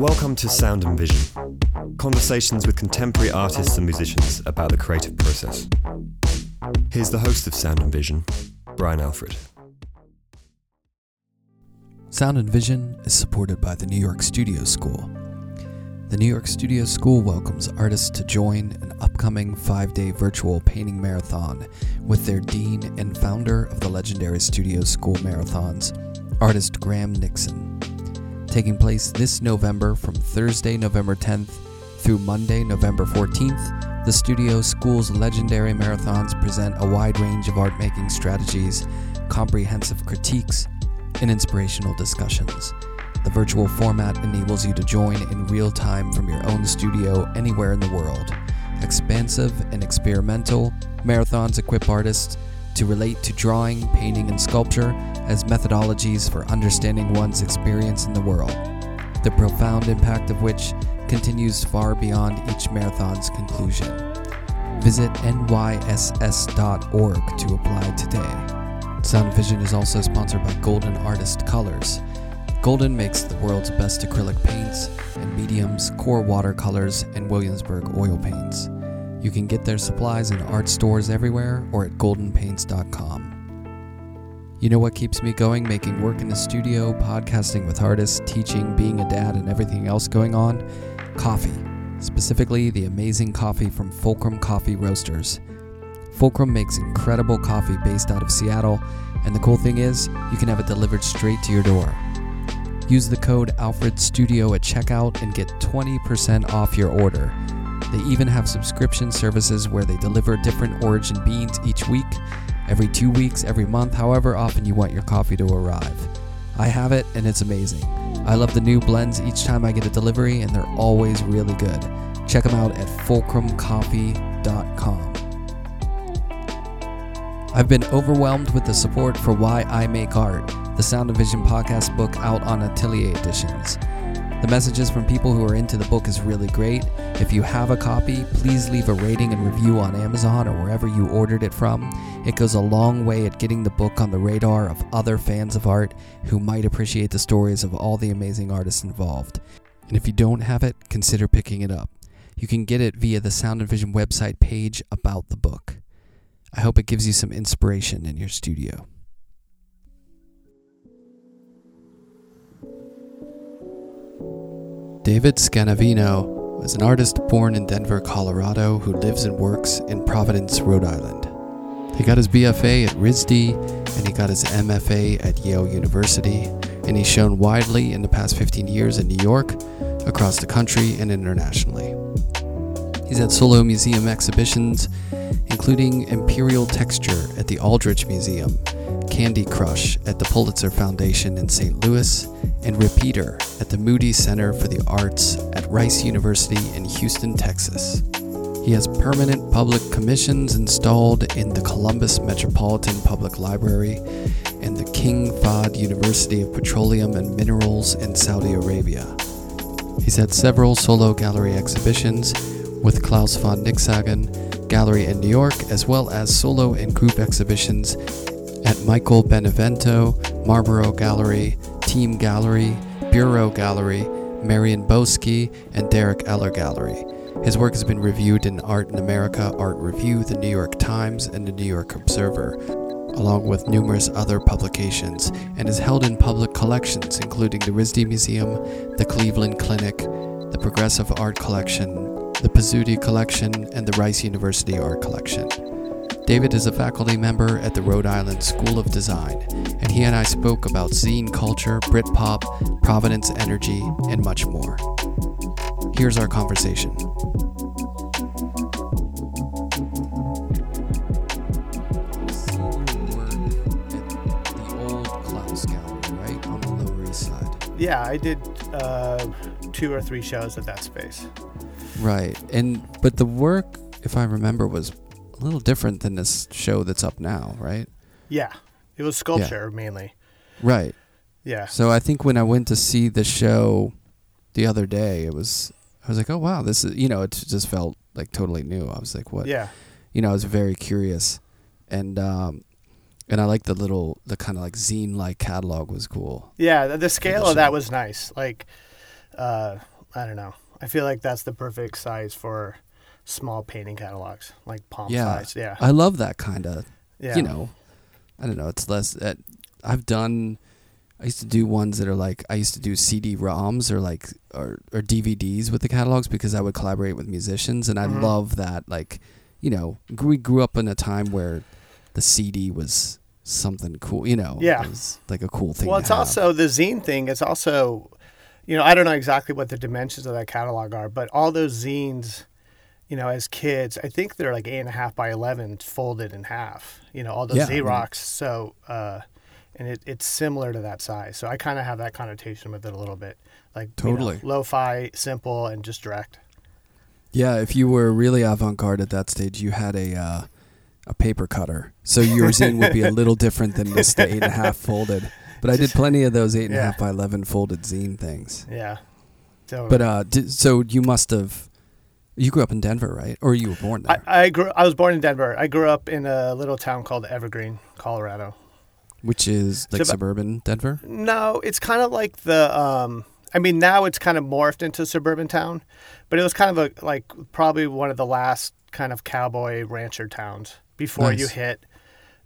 Welcome to Sound and Vision, conversations with contemporary artists and musicians about the creative process. Here's the host of Sound and Vision, Brian Alfred. Sound and Vision is supported by the New York Studio School. The New York Studio School welcomes artists to join an upcoming 5-day virtual painting marathon with their dean and founder of the legendary Studio School Marathons, artist Graham Nixon, taking place this November from Thursday, November 10th through Monday, November 14th. The Studio School's legendary marathons present a wide range of art-making strategies, comprehensive critiques, and inspirational discussions. The virtual format enables you to join in real time from your own studio anywhere in the world. Expansive and experimental, marathons equip artists to relate to drawing, painting, and sculpture as methodologies for understanding one's experience in the world, the profound impact of which continues far beyond each marathon's conclusion. Visit nyss.org to apply today. Sound Vision is also sponsored by Golden Artist Colors. Golden makes the world's best acrylic paints and mediums, core watercolors, and Williamsburg oil paints. You can get their supplies in art stores everywhere or at goldenpaints.com. You know what keeps me going? Making work in the studio, podcasting with artists, teaching, being a dad, and everything else going on? Coffee. Specifically, the amazing coffee from Fulcrum Coffee Roasters. Fulcrum makes incredible coffee based out of Seattle, and the cool thing is, you can have it delivered straight to your door. Use the code ALFREDSTUDIO at checkout and get 20% off your order. They even have subscription services where they deliver different origin beans each week, every 2 weeks, every month, however often you want your coffee to arrive. I have it and it's amazing. I love the new blends each time I get a delivery and they're always really good. Check them out at fulcrumcoffee.com. I've been overwhelmed with the support for Why I Make Art, the Sound and Vision podcast book out on Atelier Editions. The messages from people who are into the book is really great. If you have a copy, please leave a rating and review on Amazon or wherever you ordered it from. It goes a long way at getting the book on the radar of other fans of art who might appreciate the stories of all the amazing artists involved. And if you don't have it, consider picking it up. You can get it via the Sound and Vision website page about the book. I hope it gives you some inspiration in your studio. David Scanavino is an artist born in Denver, Colorado, who lives and works in Providence, Rhode Island. He got his BFA at RISD, and he got his MFA at Yale University, and he's shown widely in the past 15 years in New York, across the country, and internationally. He's had solo museum exhibitions, including Imperial Texture at the Aldrich Museum, Candy Crush at the Pulitzer Foundation in St. Louis, and Repeater at the Moody Center for the Arts at Rice University in Houston, Texas. He has permanent public commissions installed in the Columbus Metropolitan Public Library and the King Fahd University of Petroleum and Minerals in Saudi Arabia. He's had several solo gallery exhibitions with Klaus von Nichtssagend Gallery in New York, as well as solo and group exhibitions at Michael Benevento, Marlborough Gallery, Team Gallery, Bureau Gallery, Marian Boesky, and Derek Eller Gallery. His work has been reviewed in Art in America, Art Review, The New York Times, and The New York Observer, along with numerous other publications, and is held in public collections, including the RISD Museum, the Cleveland Clinic, the Progressive Art Collection, the Pizzuti Collection, and the Rice University Art Collection. David is a faculty member at the Rhode Island School of Design, and he and I spoke about zine culture, Britpop, Providence Energy, and much more. Here's our conversation. Yeah, I did 2 or 3 shows at that space. Right, but the work, if I remember, was a little different than this show that's up now, right? Yeah, it was sculpture mainly. Right. Yeah. So I think when I went to see the show the other day, I was like, oh wow, this is, it just felt like totally new. I was like, what? Yeah. I was very curious, and I liked the kind of like zine-like catalog was cool. Yeah, the scale of that was nice, like. I don't know. I feel like that's the perfect size for small painting catalogs, like palm size. Yeah. I love that kind of, you know, I don't know. It's less at, I used to do ones that are like, I used to do CD-ROMs or like, or DVDs with the catalogs because I would collaborate with musicians. And I love that. Like, you know, we grew up in a time where the CD was something cool, you know, it was like a cool thing. Well, it's also the zine thing. It's also, you know, I don't know exactly what the dimensions of that catalog are, but all those zines, you know, as kids, I think they're like 8.5 by 11 folded in half, you know, all those Xerox. So, and it's similar to that size. So I kind of have that connotation with it a little bit, like you know, lo-fi, simple, and just direct. Yeah. If you were really avant-garde at that stage, you had a paper cutter. So your zine would be a little different than just the 8.5 folded. But I did plenty of those 8.5 by 11 folded zine things. Yeah. Totally. But so you must have, you grew up in Denver, right? Or you were born there? I was born in Denver. I grew up in a little town called Evergreen, Colorado. Which is like suburban Denver? No, it's kind of like the, I mean, now it's kind of morphed into suburban town, but it was kind of a, like probably one of the last kind of cowboy rancher towns before you hit,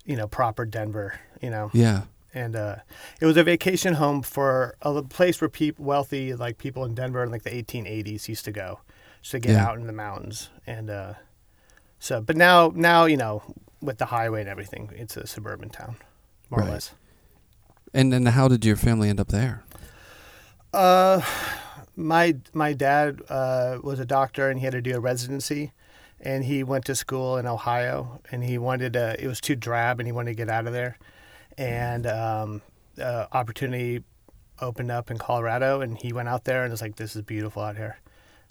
you know, proper Denver, you know? Yeah. And it was a vacation home for a place where wealthy, like people in Denver in like the 1880s used to go just to get out in the mountains. And so, but now, you know, with the highway and everything, it's a suburban town, more or less. And then how did your family end up there? My dad was a doctor and he had to do a residency. And he went to school in Ohio, and he wanted to, it was too drab, and he wanted to get out of there. And opportunity opened up in Colorado, and he went out there and was like, this is beautiful out here.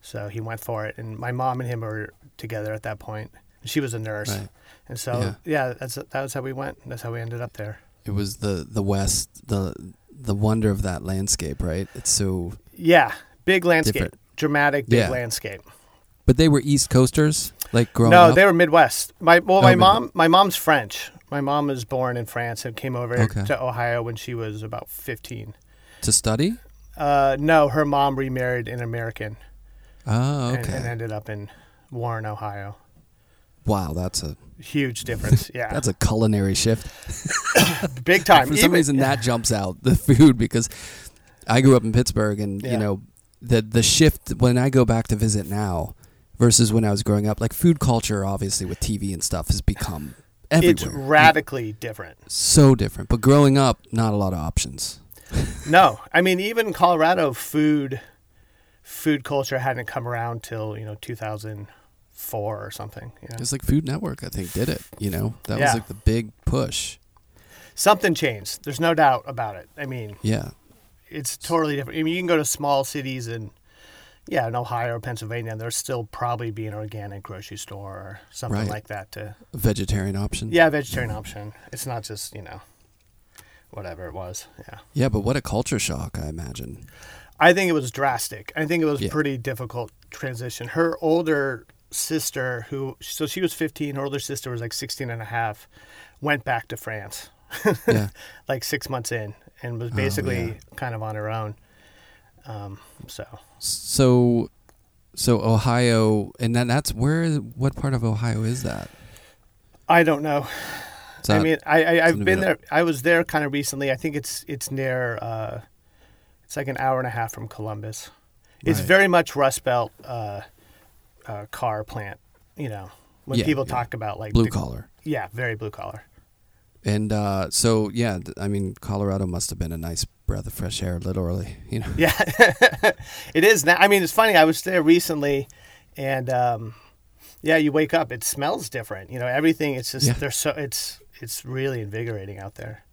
So he went for it. And my mom and him were together at that point. She was a nurse. Right. And so, that was how we went. That's how we ended up there. It was the West, the wonder of that landscape, right? It's so... Yeah, big landscape, different. Dramatic big landscape. But they were East Coasters, like growing up? No, they were Midwest. My mom's French. My mom was born in France and came over to Ohio when she was about 15. To study? No, her mom remarried an American. Oh, okay. And ended up in Warren, Ohio. Wow, that's a... huge difference, yeah. That's a culinary shift. Big time. For some reason, that jumps out, the food, because I grew up in Pittsburgh, and, you know, the shift, when I go back to visit now... versus when I was growing up, like food culture, obviously with TV and stuff, has become everywhere. It's radically different. So different. But growing up, not a lot of options. No, I mean even in Colorado, food culture hadn't come around till 2004 or something. You know? It's like Food Network, I think, did it. You know, that was like the big push. Something changed. There's no doubt about it. I mean, it's totally different. I mean, you can go to small cities and. Yeah, in Ohio or Pennsylvania, and there's still probably be an organic grocery store or something like that. To vegetarian option. Yeah, vegetarian option. It's not just, whatever it was. Yeah. Yeah, but what a culture shock, I imagine. I think it was drastic. I think it was a pretty difficult transition. Her older sister, so she was 15, her older sister was like 16 and a half, went back to France like 6 months in and was basically kind of on her own. So Ohio, and then that's where, what part of Ohio is that? I don't know. I mean, I've been there. I was there kind of recently. I think it's near, it's like an hour and a half from Columbus. It's very much Rust Belt, car plant, when people talk about like blue collar. Yeah. Very blue collar. And I mean, Colorado must have been a nice breath of fresh air, literally, Yeah, it is now. I mean, it's funny. I was there recently, and you wake up, it smells different. Everything. It's just it's really invigorating out there.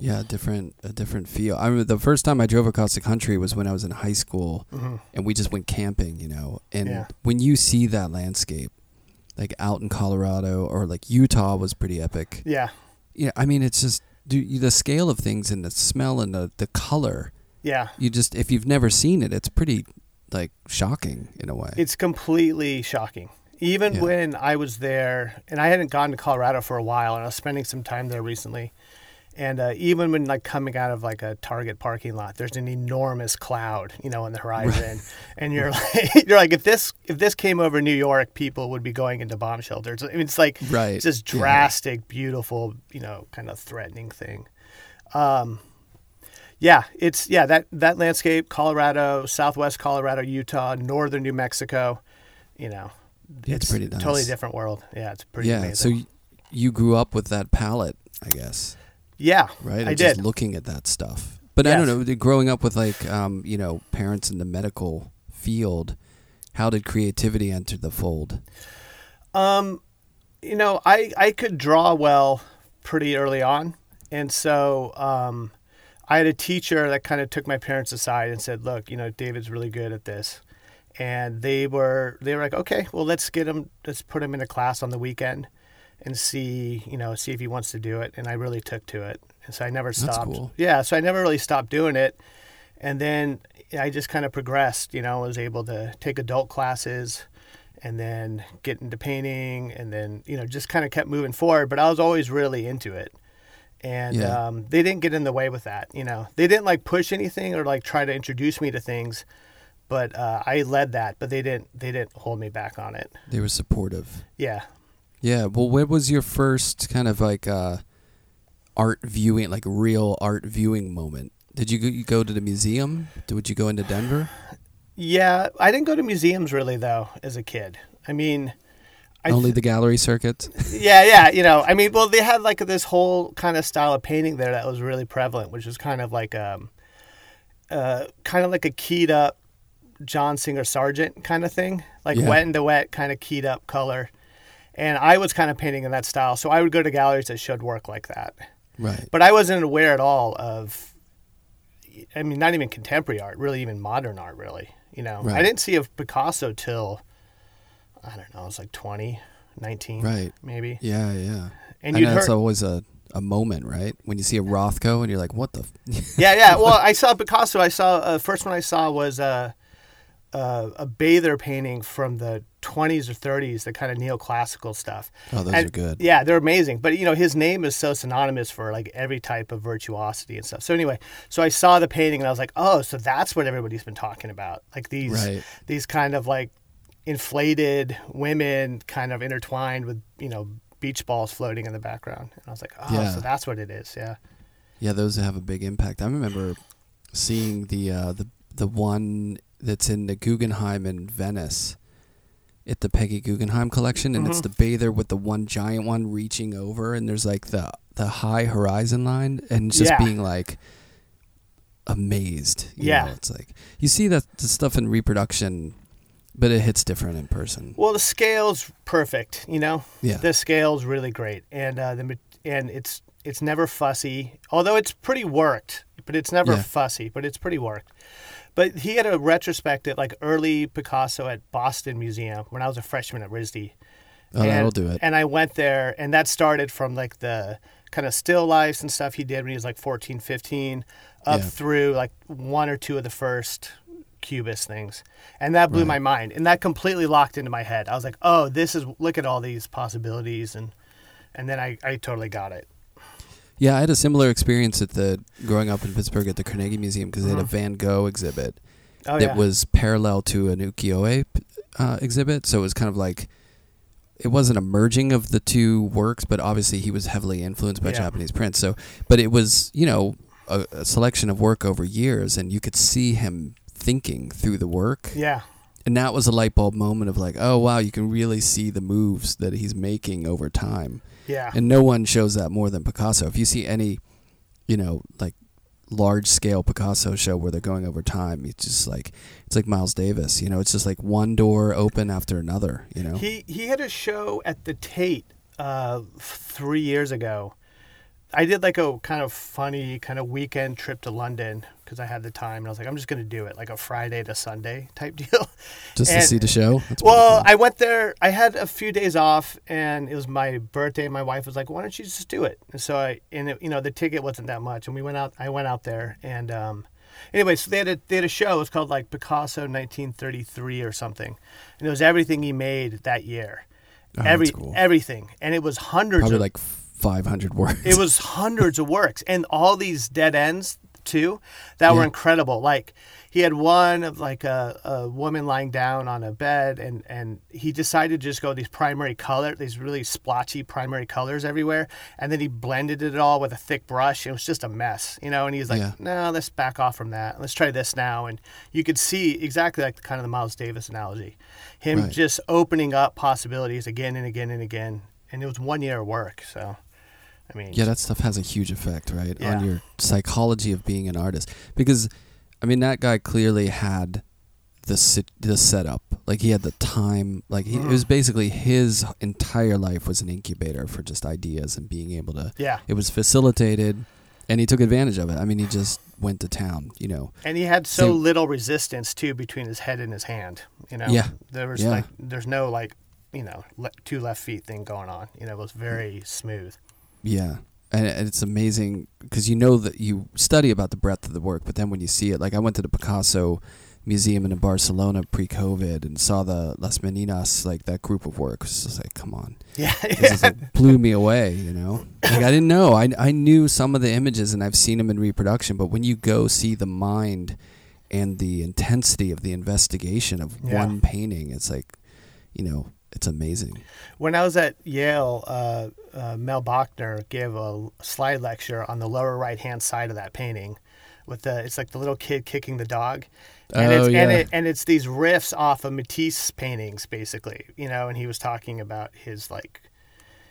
Yeah, a different feel. I remember the first time I drove across the country was when I was in high school, and we just went camping. And when you see that landscape, like out in Colorado or like Utah, was pretty epic. Yeah. Yeah, I mean, it's just the scale of things and the smell and the color. Yeah. You just, if you've never seen it, it's pretty, like, shocking in a way. It's completely shocking. Even when I was there, and I hadn't gone to Colorado for a while, and I was spending some time there recently, And even when like coming out of like a Target parking lot, there's an enormous cloud, you know, on the horizon, and you're like, if this came over New York, people would be going into bomb shelters. I mean, it's like it's this drastic, beautiful, you know, kind of threatening thing. That landscape, Colorado, Southwest Colorado, Utah, northern New Mexico, you know, it's pretty nice. Totally different world. Yeah, it's pretty amazing. So you grew up with that palette, I guess. Yeah, right. I did. Just looking at that stuff. But I don't know, growing up with like, you know, parents in the medical field, how did creativity enter the fold? You know, I could draw well pretty early on. And so I had a teacher that kind of took my parents aside and said, look, you know, David's really good at this. And they were like, okay, well, let's put him in a class on the weekend and see if he wants to do it. And I really took to it. And so I never stopped. That's cool. Yeah, so I never really stopped doing it. And then I just kind of progressed, you know, I was able to take adult classes and then get into painting and then, you know, just kind of kept moving forward. But I was always really into it. And they didn't get in the way with that, you know. They didn't, like, push anything or, like, try to introduce me to things. But I led that, but they didn't hold me back on it. They were supportive. Yeah. Yeah, well, what was your first kind of like art viewing, like real art viewing moment? Did you go to the museum? Would you go into Denver? Yeah, I didn't go to museums really though as a kid. I mean, only the gallery circuit. You know, I mean, well, they had like this whole kind of style of painting there that was really prevalent, which was kind of like a keyed up John Singer Sargent kind of thing, like wet into wet kind of keyed up color. And I was kind of painting in that style. So I would go to galleries that showed work like that. Right. But I wasn't aware at all of, I mean, not even contemporary art, really even modern art, really. You know, right. I didn't see a Picasso till, I don't know, it was like 19, right. maybe. Yeah, yeah. And that's always a moment, right? When you see a Rothko and you're like, what the? Well, I saw Picasso. First one I saw was a Bather painting from the 20s or 30s, the kind of neoclassical stuff. Oh, those are good. Yeah, they're amazing. But, you know, his name is so synonymous for, like, every type of virtuosity and stuff. So anyway, so I saw the painting and I was like, oh, so that's what everybody's been talking about. Like these kind of, like, inflated women kind of intertwined with, you know, beach balls floating in the background. And I was like, oh, so that's what it is, yeah. Yeah, those have a big impact. I remember seeing the one that's in the Guggenheim in Venice at the Peggy Guggenheim collection. And it's the Bather with the one giant one reaching over. And there's like the high horizon line and just being like amazed. You know, it's like, you see that the stuff in reproduction, but it hits different in person. Well, the scale's perfect, you know, the scale's really great. And, it's never fussy, although it's pretty worked, but it's never fussy, but it's pretty worked. But he had a retrospective, like early Picasso at Boston Museum when I was a freshman at RISD. Oh, that'll do it. And I went there, and that started from like the kind of still lifes and stuff he did when he was like 14, 15, up through like one or two of the first Cubist things. And that blew my mind. And that completely locked into my head. I was like, oh, look at all these possibilities. And then I totally got it. Yeah, I had a similar experience growing up in Pittsburgh at the Carnegie Museum because they had a Van Gogh exhibit that was parallel to an ukiyo-e exhibit. So it was kind of like, it wasn't a merging of the two works, but obviously he was heavily influenced by Japanese prints. So, but it was, you know, a selection of work over years, and you could see him thinking through the work. Yeah. And that was a light bulb moment of like, oh, wow, you can really see the moves that he's making over time. Yeah. And no one shows that more than Picasso. If you see any, you know, like large scale Picasso show where they're going over time, it's like Miles Davis, you know, it's just like one door open after another, you know. He had a show at the Tate 3 years ago. I did like a kind of funny kind of weekend trip to London because I had the time and I was like, I'm just going to do it like a Friday to Sunday type deal. Just to see the show? Well, I went there. I had a few days off and it was my birthday. And my wife was like, why don't you just do it? And so you know, the ticket wasn't that much. And I went out there and anyway, so they had a show. It was called like Picasso 1933 or something. And it was everything he made that year. Oh, everything. And it was hundreds. Probably like 500 works. It was hundreds of works, and all these dead ends too that were incredible. Like, he had one of like a woman lying down on a bed, and he decided to just go these primary color, these really splotchy primary colors everywhere, and then he blended it all with a thick brush. It was just a mess, you know. And he's like, no, let's back off from that, let's try this now. And you could see exactly like the kind of the Miles Davis analogy, him just opening up possibilities again and again and again. And it was 1 year of work, so I mean, that stuff has a huge effect, right, on your psychology of being an artist. Because, I mean, that guy clearly had the setup. Like, he had the time. Like, it was basically his entire life was an incubator for just ideas and being able to. Yeah. It was facilitated, and he took advantage of it. I mean, he just went to town, you know. And he had so little resistance too between his head and his hand. You know. Yeah. There was like, there's no like, you know, two left feet thing going on. You know, it was very smooth. Yeah, and it's amazing because you know that you study about the breadth of the work, but then when you see it, like I went to the Picasso Museum in Barcelona pre-COVID and saw the Las Meninas, like that group of work. It's just like, come on. Yeah. It like blew me away, you know? Like, I didn't know. I knew some of the images and I've seen them in reproduction, but when you go see the mind and the intensity of the investigation of one painting, it's like, you know, it's amazing. When I was at Yale, Mel Bochner gave a slide lecture on the lower right-hand side of that painting. With it's like the little kid kicking the dog, and it's these riffs off of Matisse paintings, basically, you know. And he was talking about his like,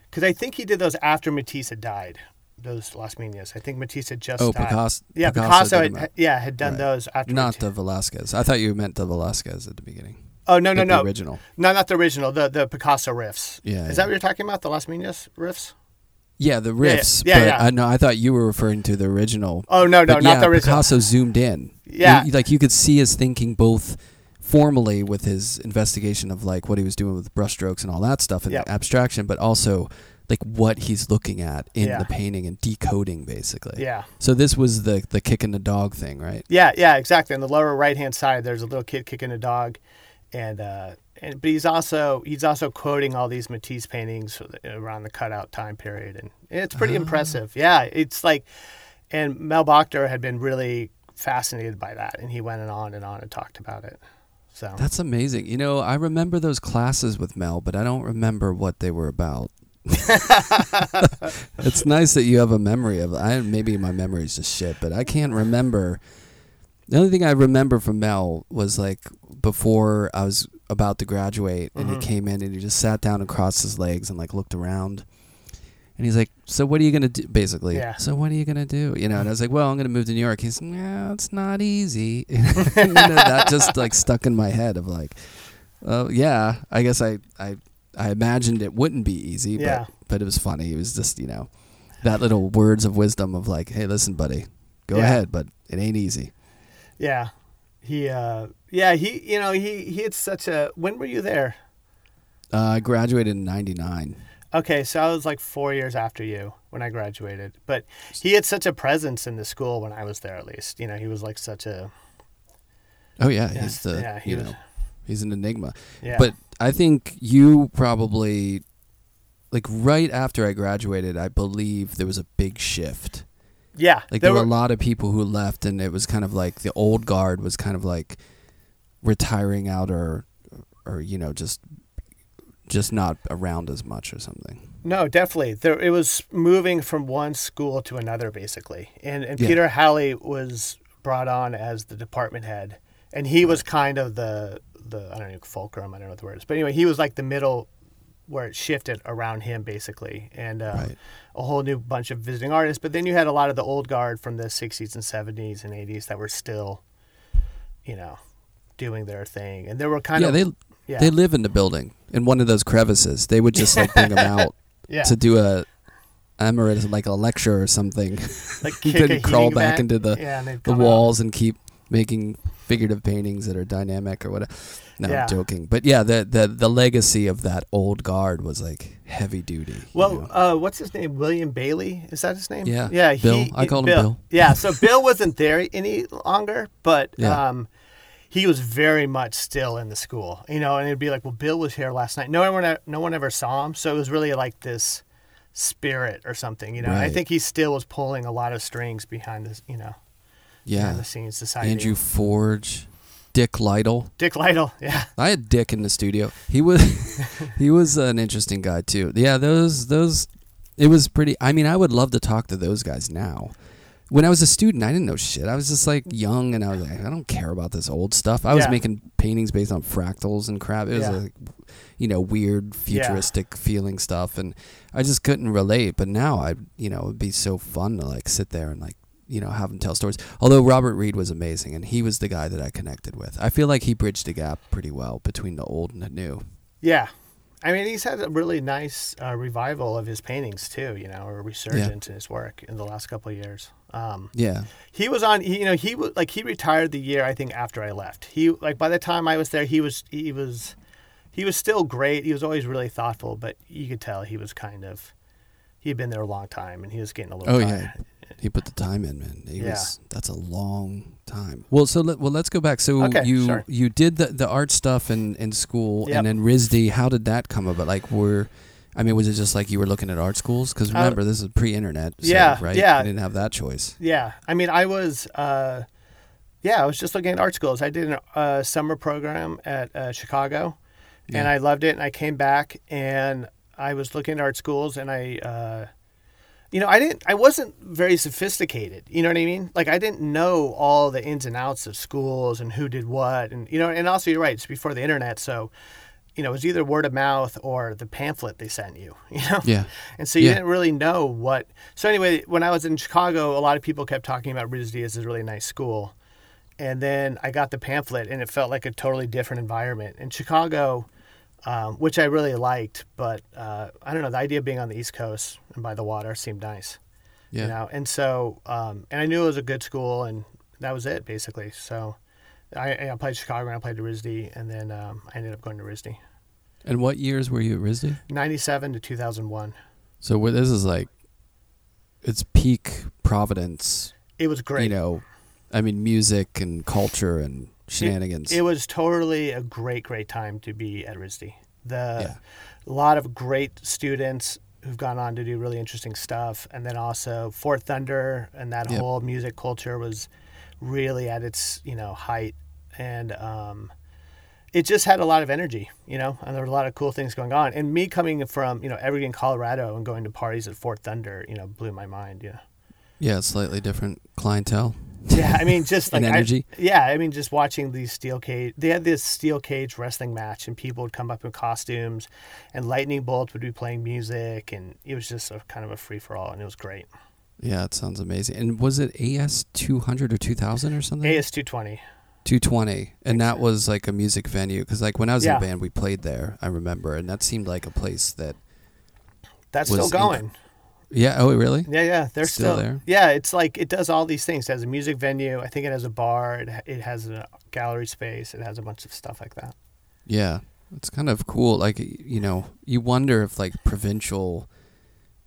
because I think he did those after Matisse had died. Those Las Meninas. I think Matisse had just died. Picasso had done those after. Not Matisse. The Velasquez. I thought you meant the Velasquez at the beginning. Oh, no. The original. No, not the original. The Picasso riffs. Yeah. Is that what you're talking about? The Las Meninas riffs? Yeah, the riffs. Yeah. No, I thought you were referring to the original. Oh, no, not the original. Picasso zoomed in. Yeah. Like, you could see his thinking both formally with his investigation of, like, what he was doing with brushstrokes and all that stuff and abstraction, but also, like, what he's looking at in the painting and decoding, basically. Yeah. So this was the kicking the dog thing, right? Yeah, exactly. On the lower right-hand side, there's a little kid kicking a dog. And but he's also quoting all these Matisse paintings around the cutout time period, and it's pretty impressive. Yeah, it's like, and Mel Bochner had been really fascinated by that, and he went on and talked about it. So that's amazing. You know, I remember those classes with Mel, but I don't remember what they were about. It's nice that you have a memory of. Maybe my memory's just shit, but I can't remember. The only thing I remember from Mel was like before I was about to graduate, and he came in and he just sat down and crossed his legs and like looked around, and he's like, "So what are you gonna do?" Basically, "So what are you gonna do?" You know, and I was like, "Well, I'm gonna move to New York." He's, "No, it's not easy." And that just like stuck in my head of like, "Oh yeah, I guess I imagined it wouldn't be easy, but it was funny." It was just, you know, that little words of wisdom of like, "Hey, listen, buddy, go ahead, but it ain't easy." Yeah, he had such a, when were you there? I graduated in 99. Okay, so I was like 4 years after you when I graduated, but he had such a presence in the school when I was there, at least, you know, he was like such a. Oh yeah, he's an enigma. Yeah. But I think you probably, like right after I graduated, I believe there was a big shift. Yeah. Like there were a lot of people who left, and it was kind of like the old guard was kind of like retiring out or you know, just not around as much or something. No, definitely. It was moving from one school to another, basically. And Peter Halley was brought on as the department head, and he was kind of the I don't know, fulcrum, I don't know what the word is. But anyway, he was like the middle where it shifted around him, basically, and a whole new bunch of visiting artists. But then you had a lot of the old guard from the 60s and 70s and 80s that were still, you know, doing their thing. And there were kind of... They live in the building, in one of those crevices. They would just, like, bring them out to do a... emeritus, like a lecture or something. Like kick crawl back into the walls and keep making figurative paintings that are dynamic or whatever. No, I'm joking. But yeah, the legacy of that old guard was like heavy duty. Well, you know? What's his name? William Bailey? Is that his name? Yeah. Yeah. Bill. I called him Bill. Yeah. So Bill wasn't there any longer, but he was very much still in the school, you know. And it'd be like, well, Bill was here last night. No one ever saw him. So it was really like this spirit or something, you know. Right. I think he still was pulling a lot of strings behind this, you know, behind the scenes society. Andrew Forge, Dick Lytle, yeah. I had Dick in the studio. He was he was an interesting guy too. Yeah, those it was pretty. I mean, I would love to talk to those guys now. When I was a student, I didn't know shit. I was just like young, and I was like, I don't care about this old stuff. I was making paintings based on fractals and crap. It was like, you know, weird futuristic feeling stuff, and I just couldn't relate. But now I, you know, it'd be so fun to like sit there and like, you know, have them tell stories. Although Robert Reed was amazing, and he was the guy that I connected with. I feel like he bridged the gap pretty well between the old and the new. Yeah. I mean, he's had a really nice revival of his paintings, too, you know, or resurgence in his work in the last couple of years. He was on, you know, he retired the year, I think, after I left. He, like, by the time I was there, he was still great. He was always really thoughtful, but you could tell he was kind of, he had been there a long time, and he was getting a little tired. Yeah. He put the time in, man. That's a long time. Well, so let's go back. So you did the art stuff in school, and then RISD. How did that come about? Like, was it just like you were looking at art schools? Because remember, this is pre-internet. So, right? Yeah, I didn't have that choice. Yeah, I mean, I was, I was just looking at art schools. I did a summer program at Chicago, and I loved it. And I came back, and I was looking at art schools, and I. You know, I wasn't very sophisticated, you know what I mean? Like, I didn't know all the ins and outs of schools and who did what, and, you know, and also, you're right, it's before the internet, so, you know, it was either word of mouth or the pamphlet they sent you, you know? Yeah. And so you didn't really know what... So anyway, when I was in Chicago, a lot of people kept talking about RISD as a really nice school, and then I got the pamphlet, and it felt like a totally different environment. In Chicago... which I really liked, but I don't know, the idea of being on the East Coast and by the water seemed nice, you know. And so, and I knew it was a good school, and that was it basically. So, I played Chicago, and I played to RISD, and then I ended up going to RISD. And what years were you at RISD? 1997 to 2001. So this is like, it's peak Providence. It was great. You know, I mean, music and culture and. Shenanigans. It was totally a great time to be at RISD. A lot of great students who've gone on to do really interesting stuff, and then also Fort Thunder and that whole music culture was really at its, you know, height, and it just had a lot of energy, you know, and there were a lot of cool things going on. And me coming from, you know, Evergreen, Colorado, and going to parties at Fort Thunder, you know, blew my mind. Yeah, slightly different clientele. Yeah, I mean, just like energy. Just watching these steel cage. They had this steel cage wrestling match, and people would come up in costumes, and lightning bolts would be playing music, and it was just kind of a free for all, and it was great. Yeah, it sounds amazing. And was it AS 200 or 2000 or something? AS 220. 220, and that was like a music venue, because like when I was in a band, we played there. I remember, and that seemed like a place that's still going. Yeah. Oh, really? Yeah. They're still there. Yeah, it's like it does all these things. It has a music venue. I think it has a bar. It has a gallery space. It has a bunch of stuff like that. Yeah, it's kind of cool. Like, you know, you wonder if like provincial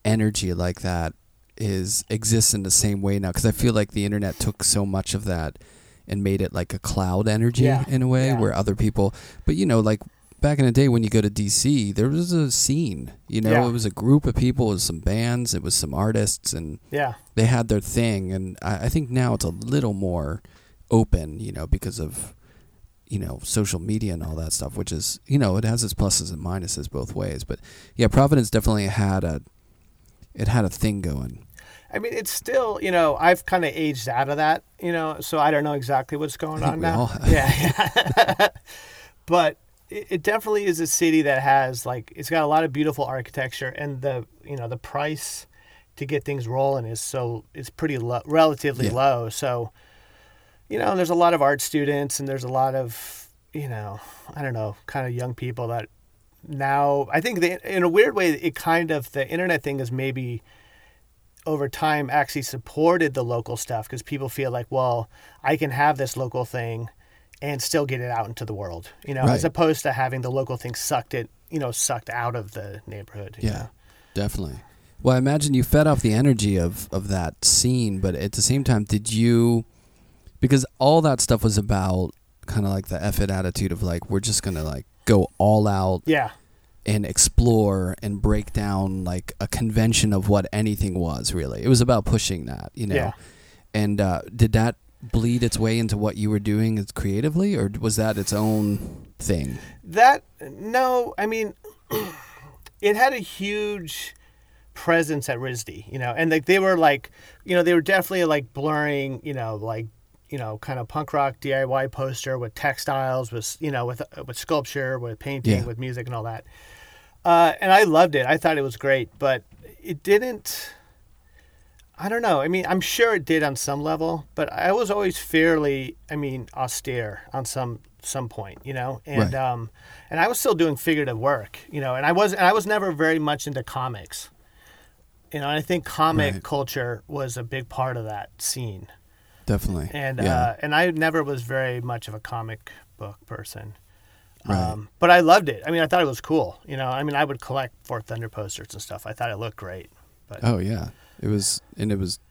energy like that exists in the same way now, because I feel like the internet took so much of that and made it like a cloud energy in a way where other people. But you know, like. Back in the day when you go to DC, there was a scene, you know, it was a group of people, it was some bands, it was some artists, and they had their thing. And I think now it's a little more open, you know, because of, you know, social media and all that stuff, which is, you know, it has its pluses and minuses both ways. But yeah, Providence definitely had a thing going. I mean, it's still, you know, I've kind of aged out of that, you know, so I don't know exactly what's going on now. Yeah. But it definitely is a city that has, like, it's got a lot of beautiful architecture, and the, you know, the price to get things rolling is it's pretty low, relatively low. So, you know, there's a lot of art students, and there's a lot of, you know, I don't know, kind of young people that now, I think they, in a weird way, it kind of, the internet thing is maybe over time actually supported the local stuff, because people feel like, well, I can have this local thing and still get it out into the world, you know, as opposed to having the local thing sucked out of the neighborhood. You know? Definitely. Well, I imagine you fed off the energy of that scene, but at the same time, because all that stuff was about kind of like the F it attitude of like, we're just going to like go all out. Yeah. and explore and break down like a convention of what anything was, really. It was about pushing that, you know. Yeah. And did that bleed its way into what you were doing creatively, or was that its own thing? No, I mean it had a huge presence at RISD, you know, and like they were like, you know, they were definitely like blurring, you know, like, you know, kind of punk rock DIY poster with textiles, with, you know, with sculpture, with painting, yeah, with music and all that. And I loved it. I thought it was great, but it didn't, I don't know. I mean, I'm sure it did on some level, but I was always fairly, I mean, austere on some point, you know, and, right. And I was still doing figurative work, you know, and I was never very much into comics, you know, and I think comic right. culture was a big part of that scene. Definitely. And yeah. And I never was very much of a comic book person. Right. But I loved it. I mean, I thought it was cool. You know, I mean, I would collect Fort Thunder posters and stuff. I thought it looked great. But oh, yeah. It was,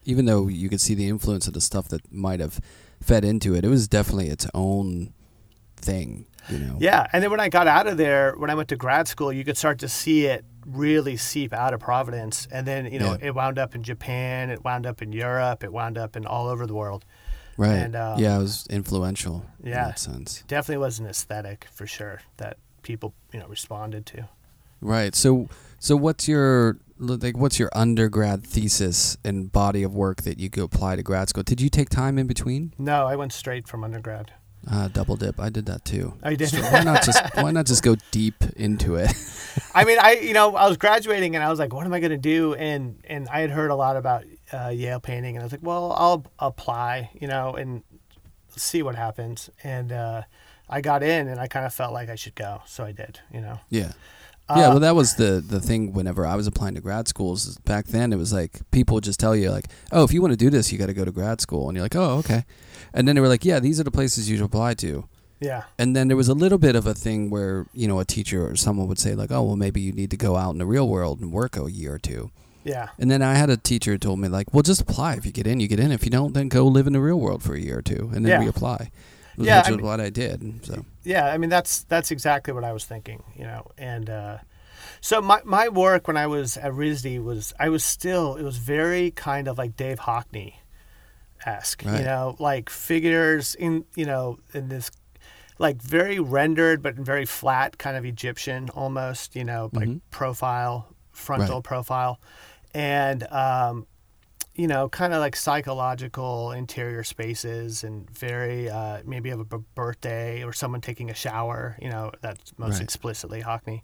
even though you could see the influence of the stuff that might have fed into it, it was definitely its own thing, you know. Yeah. And then when I got out of there, when I went to grad school, you could start to see it really seep out of Providence, and then, you know, yeah. It wound up in Japan, it wound up in Europe, it wound up in all over the world, right? And yeah, it was influential, yeah, in that sense. It definitely was an aesthetic for sure that people, you know, responded to, right? So what's your undergrad thesis and body of work that you could apply to grad school? Did you take time in between? No, I went straight from undergrad. Double dip. I did that too. I did. So why not just go deep into it? I mean, I was graduating and I was like, what am I going to do? And I had heard a lot about Yale painting, and I was like, well, I'll apply, you know, and see what happens. And I got in, and I kind of felt like I should go, so I did, you know. Yeah. Yeah, well, that was the thing whenever I was applying to grad schools. Back then, it was like people would just tell you, like, oh, if you want to do this, you got to go to grad school. And you're like, oh, okay. And then they were like, yeah, these are the places you should apply to. Yeah. And then there was a little bit of a thing where, you know, a teacher or someone would say, like, oh, well, maybe you need to go out in the real world and work a year or two. Yeah. And then I had a teacher who told me, like, well, just apply. If you get in, you get in. If you don't, then go live in the real world for a year or two and then reapply. Yeah, which is what I did. So. Yeah, I mean, that's exactly what I was thinking, you know. And so my work when I was at RISD was very kind of like Dave Hockney-esque, right, you know, like figures in, you know, in this like very rendered but very flat kind of Egyptian almost, you know, like frontal profile. And, you know, kind of like psychological interior spaces and very maybe of a birthday or someone taking a shower, you know, that's most explicitly Hockney.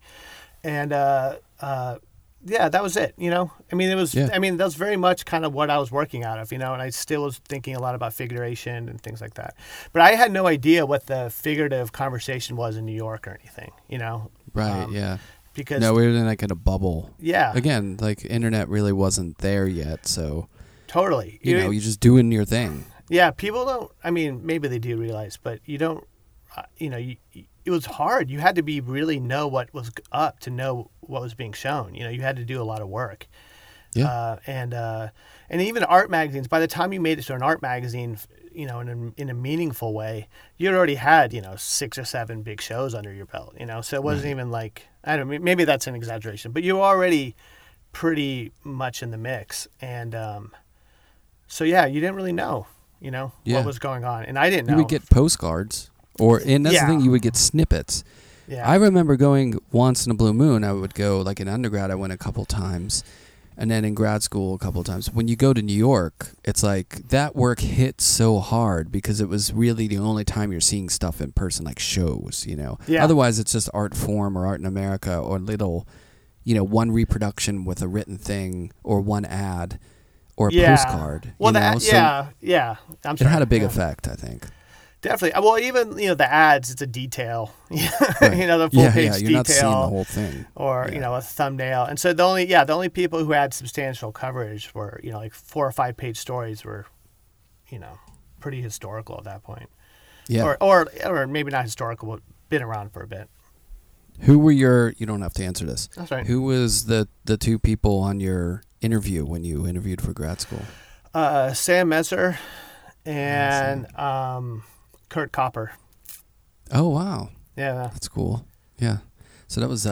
And, yeah, that was it, you know. I mean, it was, yeah. I mean, that was very much kind of what I was working out of, you know, and I still was thinking a lot about figuration and things like that. But I had no idea what the figurative conversation was in New York or anything, you know. Right, yeah. Because no, we were in like in a bubble. Yeah. Again, like internet really wasn't there yet, so... Totally. You know, you're just doing your thing. Yeah, people don't, I mean, maybe they do realize, but you don't, you know, it was hard. You had to be really know what was up to know what was being shown. You know, you had to do a lot of work. Yeah. And even art magazines, by the time you made it to an art magazine, you know, in a meaningful way, you'd already had, you know, 6 or 7 big shows under your belt, you know, so it wasn't even like, I don't know, maybe that's an exaggeration, but you were already pretty much in the mix. And, so, yeah, you didn't really know, you know, what was going on. And I didn't know. You would get postcards. And that's the thing, you would get snippets. Yeah. I remember going once in a blue moon. I would go, like in undergrad, I went a couple times. And then in grad school, a couple times. When you go to New York, it's like that work hit so hard because it was really the only time you're seeing stuff in person, like shows, you know. Yeah. Otherwise, it's just art form or Art in America or little, you know, one reproduction with a written thing or one ad. Or a postcard. Well, I'm sorry. It had a big effect, I think. Definitely. Well, even, you know, the ads, it's a detail. Right. You know, the full-page detail. You're not seeing the whole thing. Or, you know, a thumbnail. And so the only people who had substantial coverage were, you know, like 4 or 5-page stories were, you know, pretty historical at that point. Yeah. Or maybe not historical, but been around for a bit. Who were you don't have to answer this. That's right. Who was the two people on your interview when you interviewed for grad school? Sam Messer and Kurt Copper. Oh, wow. Yeah. That's cool. Yeah. So that was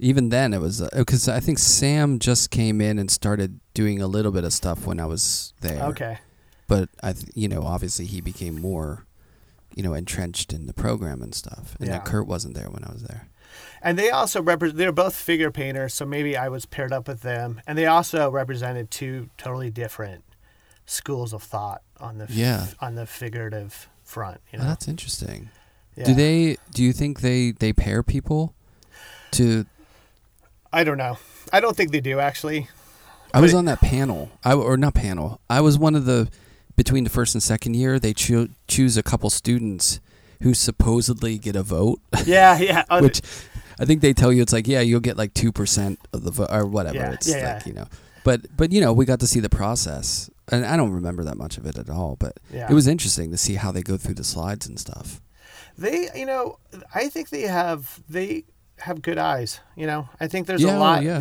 Even then, it was because I think Sam just came in and started doing a little bit of stuff when I was there. Okay. But obviously he became more, entrenched in the program and stuff. And that Kurt wasn't there when I was there. And they also they're both figure painters, so maybe I was paired up with them. And they also represented two totally different schools of thought on the on the figurative front. You know? Well, that's interesting. Yeah. Do you think they pair people to? I don't know. I don't think they do, actually. I was on that panel. I was one of the, between the first and second year, they choose a couple students who supposedly get a vote. Yeah, yeah. Which I think they tell you, it's like, yeah, you'll get like 2% of the vote or whatever. Yeah, it's But, we got to see the process. And I don't remember that much of it at all. But it was interesting to see how they go through the slides and stuff. They, I think they have good eyes, I think there's a lot. Yeah.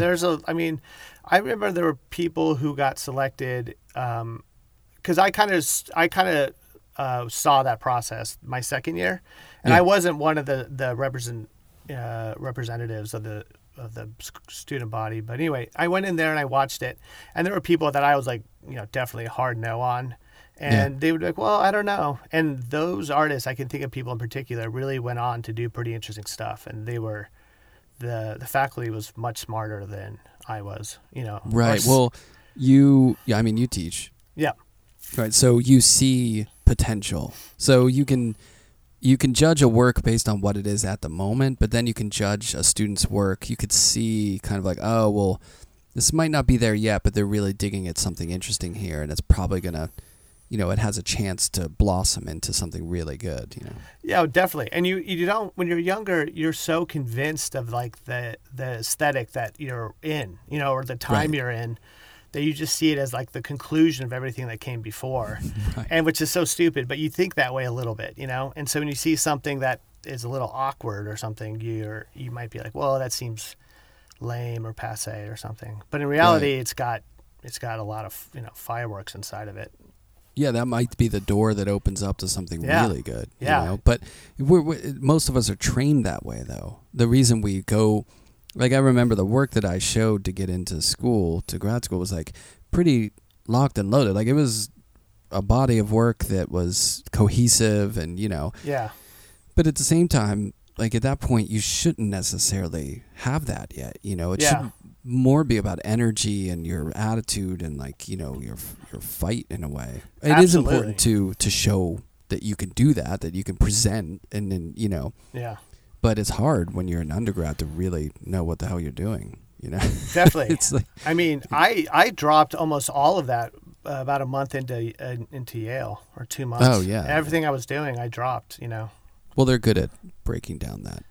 I remember there were people who got selected because I kind of saw that process my second year, and I wasn't one of the representatives of the student body. But anyway, I went in there and I watched it, and there were people that I was like, definitely a hard no on, and they would be like, well, I don't know. And those artists, I can think of people in particular, really went on to do pretty interesting stuff, and they were. The faculty was much smarter than I was, Right. Well, you teach. Yeah. Right. So you see potential. So you can judge a work based on what it is at the moment, but then you can judge a student's work. You could see kind of like, oh, well, this might not be there yet, but they're really digging at something interesting here, and it's probably going to, it has a chance to blossom into something really good, Yeah, definitely. And you don't, when you're younger, you're so convinced of like the aesthetic that you're in, or the time you're in, that you just see it as like the conclusion of everything that came before, and which is so stupid, but you think that way a little bit, And so when you see something that is a little awkward or something, you might be like, well, that seems lame or passe or something. But in reality, it's got a lot of, fireworks inside of it. Yeah, that might be the door that opens up to something really good. Yeah. But most of us are trained that way, though. The reason we go, like I remember the work that I showed to get into school, to grad school, was like pretty locked and loaded. Like it was a body of work that was cohesive and, Yeah. But at the same time, like at that point, you shouldn't necessarily have that yet. It shouldn't more be about energy and your attitude and like, your fight in a way. It Absolutely. Is important to show that you can do that you can present and then, Yeah. But it's hard when you're an undergrad to really know what the hell you're doing, Definitely. It's like, I dropped almost all of that about a month into Yale, or 2 months. Oh, yeah. Everything I was doing, I dropped, Well, they're good at breaking down that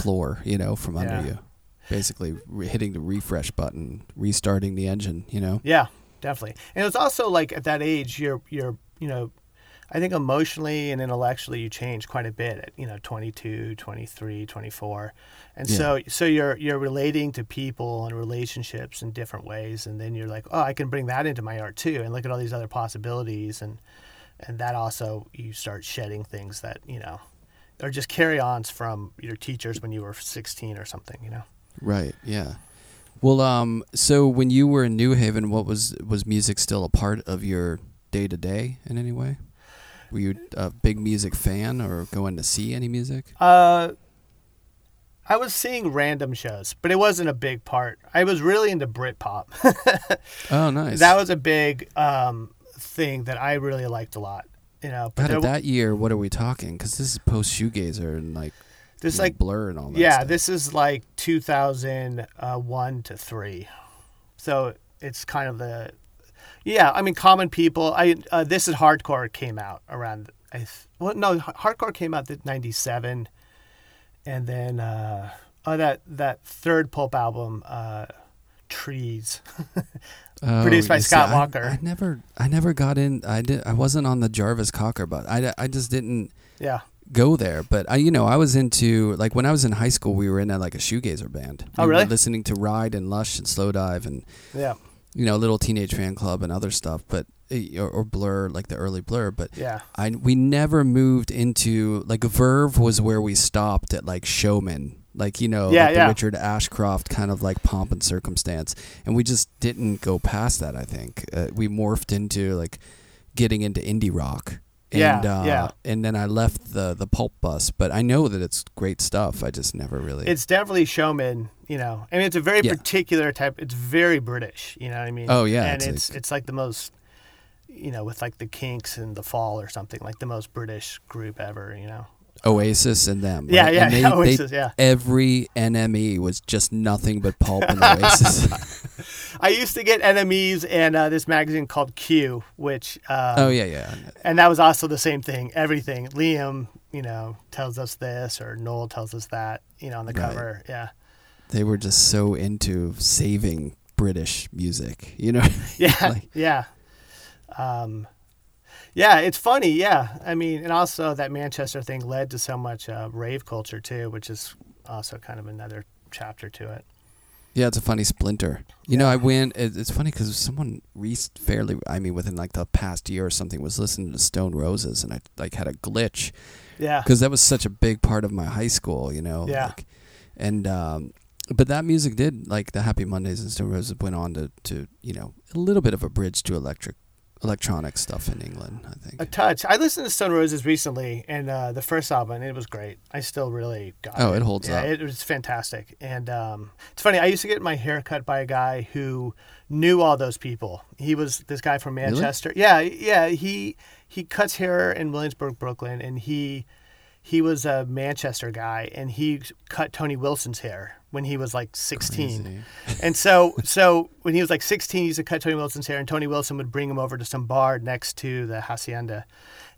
floor, from under you. Basically hitting the refresh button, restarting the engine, Yeah, definitely. And it's also like at that age, you're I think emotionally and intellectually you change quite a bit at, 22, 23, 24. And so you're relating to people and relationships in different ways. And then you're like, oh, I can bring that into my art too. And look at all these other possibilities. And that also, you start shedding things that, are just carry-ons from your teachers when you were 16 or something, Right. Yeah. Well, so when you were in New Haven, was music still a part of your day to day in any way? Were you a big music fan or going to see any music? I was seeing random shows, but it wasn't a big part. I was really into Britpop. Oh, nice. That was a big thing that I really liked a lot. But that year, what are we talking? Because this is post shoegazer and like. This like Blur and all that stuff. This is like 2001 to 3. So it's kind of the, Common People. This is Hardcore came out around, Hardcore came out in 97. And then that third Pulp album, Trees, produced by Scott Walker. I never got in, I wasn't on the Jarvis Cocker, but I just didn't. Yeah. Go there, but I was into, like when I was in high school, we were in a shoegazer band. Oh, really? We were listening to Ride and Lush and Slow Dive and Little Teenage Fan Club and other stuff, but or Blur, like the early Blur. But we never moved into like Verve was where we stopped at like Showman Like, you know, the Richard Ashcroft kind of like pomp and circumstance. And we just didn't go past that, I think. We morphed into like getting into indie rock. And, and then I left the pulp bus, but I know that it's great stuff. I just never really. It's definitely showman, you know. I mean, it's a very particular type. It's very British, you know what I mean? Oh, yeah. And it's like the most, you know, with like the Kinks and the Fall or something, like the most British group ever, you know. Oasis and them. Right? Yeah, and Oasis. Every NME was just nothing but pulp and Oasis. I used to get NMEs and this magazine called Q, which... And that was also the same thing, everything. Liam, you know, tells us this, or Noel tells us that, you know, on the cover. Yeah. They were just so into saving British music, you know? Yeah, it's funny, I mean, and also that Manchester thing led to so much rave culture, too, which is also kind of another chapter to it. Yeah, it's a funny splinter. You know, I went, it's funny because someone within like the past year or something, was listening to Stone Roses, and I like had a glitch. Yeah. Because that was such a big part of my high school, you know. Yeah. Like, and, but that music did, like the Happy Mondays and Stone Roses went on to you know, a little bit of a bridge to electronic stuff in England, I think. A touch. I listened to Stone Roses recently, and the first album, and it was great. I still really got it. Oh, it holds up. It was fantastic. And it's funny, I used to get my hair cut by a guy who knew all those people. He was this guy from Manchester. Really? Yeah. He cuts hair in Williamsburg, Brooklyn, and he was a Manchester guy, and he cut Tony Wilson's hair when he was like 16. And so when he was like 16, he used to cut Tony Wilson's hair, and Tony Wilson would bring him over to some bar next to the Hacienda,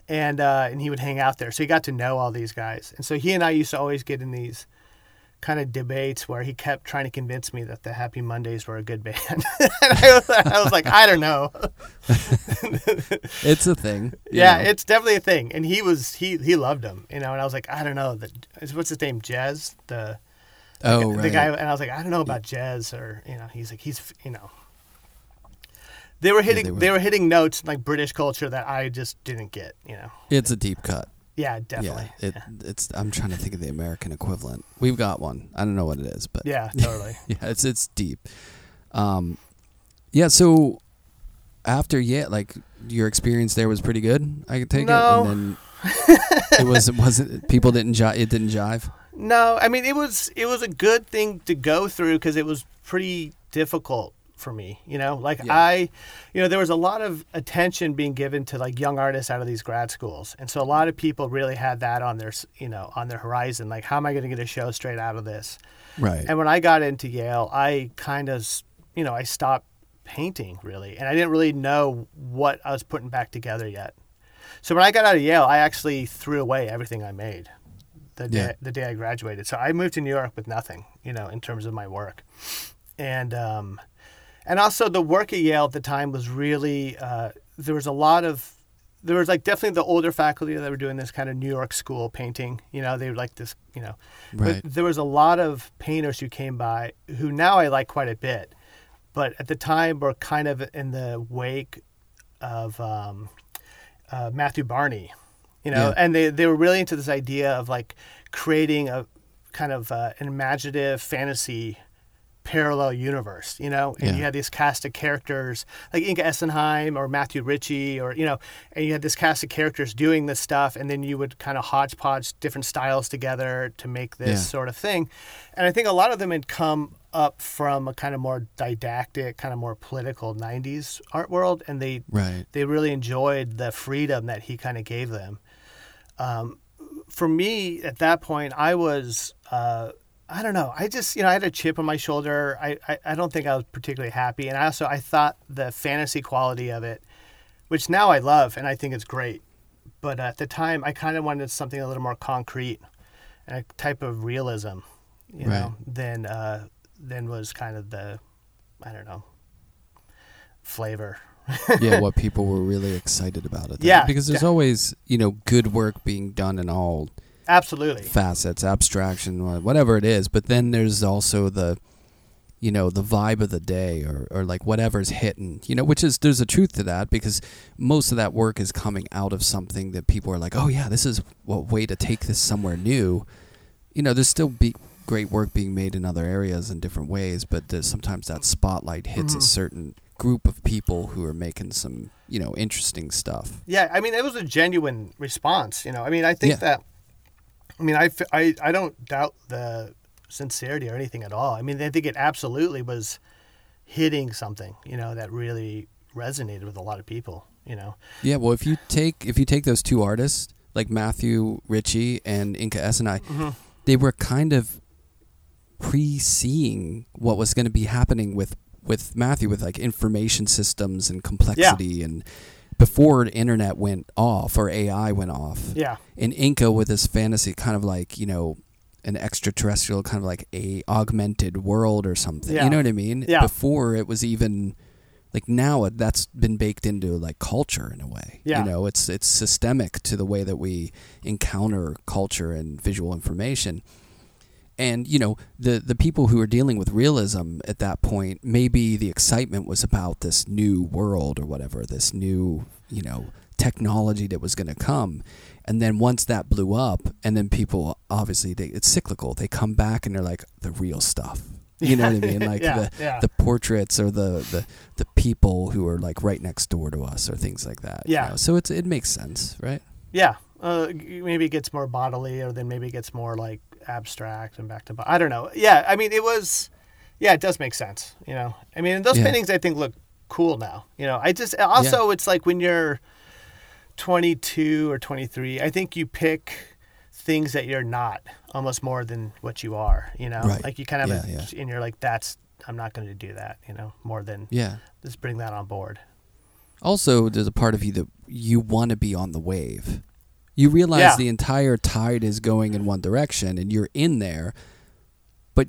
and he would hang out there. So he got to know all these guys. And so he and I used to always get in these kind of debates where he kept trying to convince me that the Happy Mondays were a good band. And I was like, I don't know. It's a thing. Yeah, it's definitely a thing. And he loved them, you know, and I was like, I don't know. What's his name? Jez? The guy. And I was like, I don't know about Jez, or, you know, he's like, he's, you know. They were hitting notes in like British culture that I just didn't get, you know. It's a deep cut. Yeah, definitely. Yeah, it's. I'm trying to think of the American equivalent. We've got one. I don't know what it is, but yeah, totally. Yeah, it's deep. Yeah. So after like your experience there was pretty good, I could take it. And then it wasn't. People didn't jive. It didn't jive. No, I mean it was a good thing to go through because it was pretty difficult for me, you know, like there was a lot of attention being given to like young artists out of these grad schools. And so a lot of people really had that on their, you know, on their horizon. Like, how am I going to get a show straight out of this? Right. And when I got into Yale, I kind of, you know, I stopped painting really. And I didn't really know what I was putting back together yet. So when I got out of Yale, I actually threw away everything I made the day I graduated. So I moved to New York with nothing, you know, in terms of my work. And also the work at Yale at the time was really, there was like definitely the older faculty that were doing this kind of New York school painting, you know, they were like this, you know, right. But there was a lot of painters who came by who now I like quite a bit, but at the time were kind of in the wake of Matthew Barney, you know, and they were really into this idea of like creating a kind of an imaginative fantasy parallel universe, you know, and you had this cast of characters like Inga Essenheim or Matthew Ritchie or, you know, and you had this cast of characters doing this stuff. And then you would kind of hodgepodge different styles together to make this sort of thing. And I think a lot of them had come up from a kind of more didactic, kind of more political 90s art world. And they really enjoyed the freedom that he kind of gave them. For me at that point, I was, I don't know. I just, you know, I had a chip on my shoulder. I don't think I was particularly happy. And I thought the fantasy quality of it, which now I love and I think it's great. But at the time, I kind of wanted something a little more concrete and a type of realism, you know, than was kind of the, I don't know, flavor. What people were really excited about at that. Yeah. Because there's always, you know, good work being done in all absolutely facets, abstraction, whatever it is, but then there's also the, you know, the vibe of the day or like whatever's hitting, you know, which is, there's a truth to that because most of that work is coming out of something that people are like, oh yeah, this is a way to take this somewhere new. You know, there's still great work being made in other areas in different ways, but sometimes that spotlight hits a certain group of people who are making some, you know, interesting stuff. Yeah, I mean, it was a genuine response, you know. I mean, I think that, I mean, I don't doubt the sincerity or anything at all. I mean, I think it absolutely was hitting something, you know, that really resonated with a lot of people, you know. Yeah, well, if you take those two artists, like Matthew Ritchie and Inka Essanay, they were kind of pre-seeing what was going to be happening with Matthew, with like information systems and complexity, and before the internet went off or AI went off. Yeah. And Inka with this fantasy, kind of like, you know, an extraterrestrial kind of like a augmented world or something. Yeah. You know what I mean? Yeah. Before it was even like, now that's been baked into like culture in a way. Yeah. You know, it's systemic to the way that we encounter culture and visual information. And, you know, the people who are dealing with realism at that point, maybe the excitement was about this new world or whatever, this new, you know, technology that was going to come. And then once that blew up, and then people, obviously, it's cyclical. They come back and they're like, the real stuff. You know what I mean? Like the portraits or the people who are like right next door to us or things like that. Yeah. You know? So it makes sense, right? Yeah. Maybe it gets more bodily, or then maybe it gets more like abstract and back to, I don't know. Yeah. I mean, it does make sense. You know, I mean, those paintings, I think, look cool now. You know, it's like when you're 22 or 23, I think you pick things that you're not almost more than what you are, you know, right. Like you kind of and you're like, I'm not going to do that, you know, more than just bring that on board. Also, there's a part of you that you want to be on the wave. You realize the entire tide is going in one direction and you're in there, but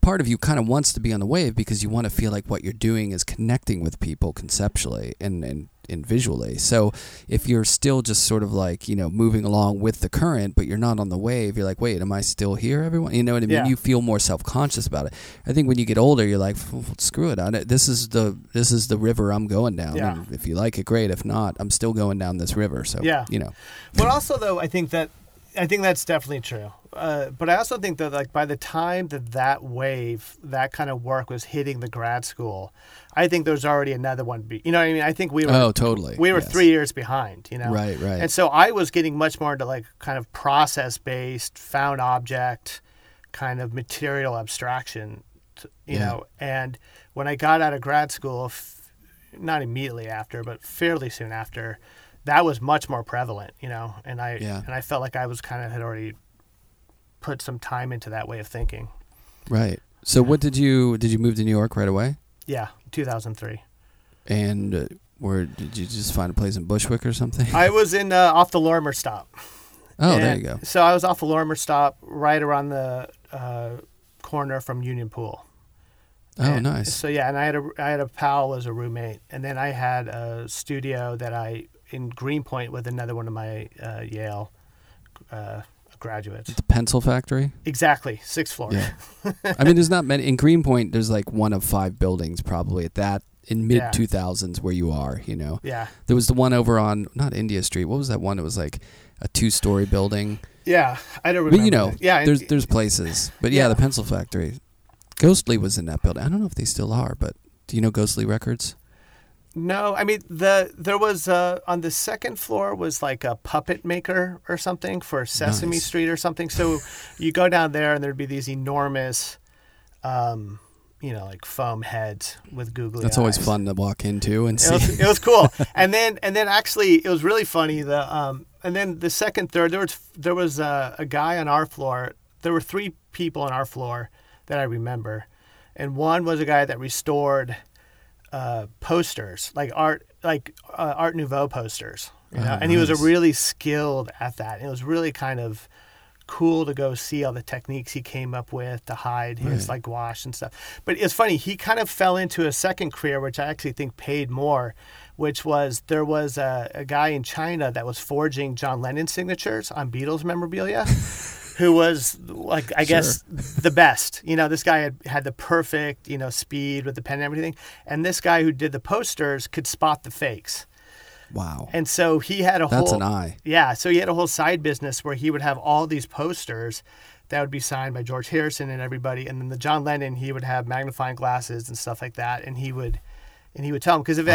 part of you kind of wants to be on the wave because you want to feel like what you're doing is connecting with people conceptually and visually. So if you're still just sort of like, you know, moving along with the current, but you're not on the wave, you're like, wait, am I still here, everyone? You know what I mean? Yeah. You feel more self-conscious about it. I think when you get older, you're like, screw it. This is the river I'm going down. Yeah. And if you like it, great. If not, I'm still going down this river. So, you know. But also, though, I think that's definitely true. But I also think that, like, by the time that wave, that kind of work was hitting the grad school, I think there's already another one. You know what I mean? I think we were yes. 3 years behind, you know? Right, right. And so I was getting much more into, like, kind of process-based, found object, kind of material abstraction, you know? And when I got out of grad school, not immediately after, but fairly soon after, that was much more prevalent, you know? And I felt like I was kind of had already put some time into that way of thinking. Right. So what did you move to New York right away? Yeah, 2003. And where did you just find a place in Bushwick or something? I was in off the Lorimer stop. Oh, there you go. So I was off the Lorimer stop right around the corner from Union Pool. Oh, and nice. So and I had a pal as a roommate, and then I had a studio that I in Greenpoint with another one of my Yale graduates. The Pencil Factory? Exactly. 6th floor. Yeah. I mean, there's not many. In Greenpoint, there's like one of five buildings probably at that in mid-2000s where you are, you know? Yeah. There was the one over on, not India Street. What was that one? It was like a two-story building. Yeah. I don't remember. But, you know, there's places. But, the Pencil Factory. Ghostly was in that building. I don't know if they still are, but do you know Ghostly Records? No, I mean, there was on the second floor was like a puppet maker or something for Sesame Street or something. So you go down there and there'd be these enormous, you know, like foam heads with googly eyes. That's always fun to walk into and see. It was cool. And then actually it was really funny. And then the second, third, there was a guy on our floor. There were three people on our floor that I remember. And one was a guy that restored posters, like Art Nouveau posters, you know? And he was really skilled at that. It was really kind of cool to go see all the techniques he came up with to hide his like gouache and stuff. But it's funny, he kind of fell into a second career, which I actually think paid more, which was there was a guy in China that was forging John Lennon signatures on Beatles memorabilia. Who was, like, I guess, the best. You know, this guy had the perfect, you know, speed with the pen and everything. And this guy who did the posters could spot the fakes. Wow. And so he had a whole... That's an eye. Yeah, so he had a whole side business where he would have all these posters that would be signed by George Harrison and everybody. And then the John Lennon, he would have magnifying glasses and stuff like that. And he would tell him, because if it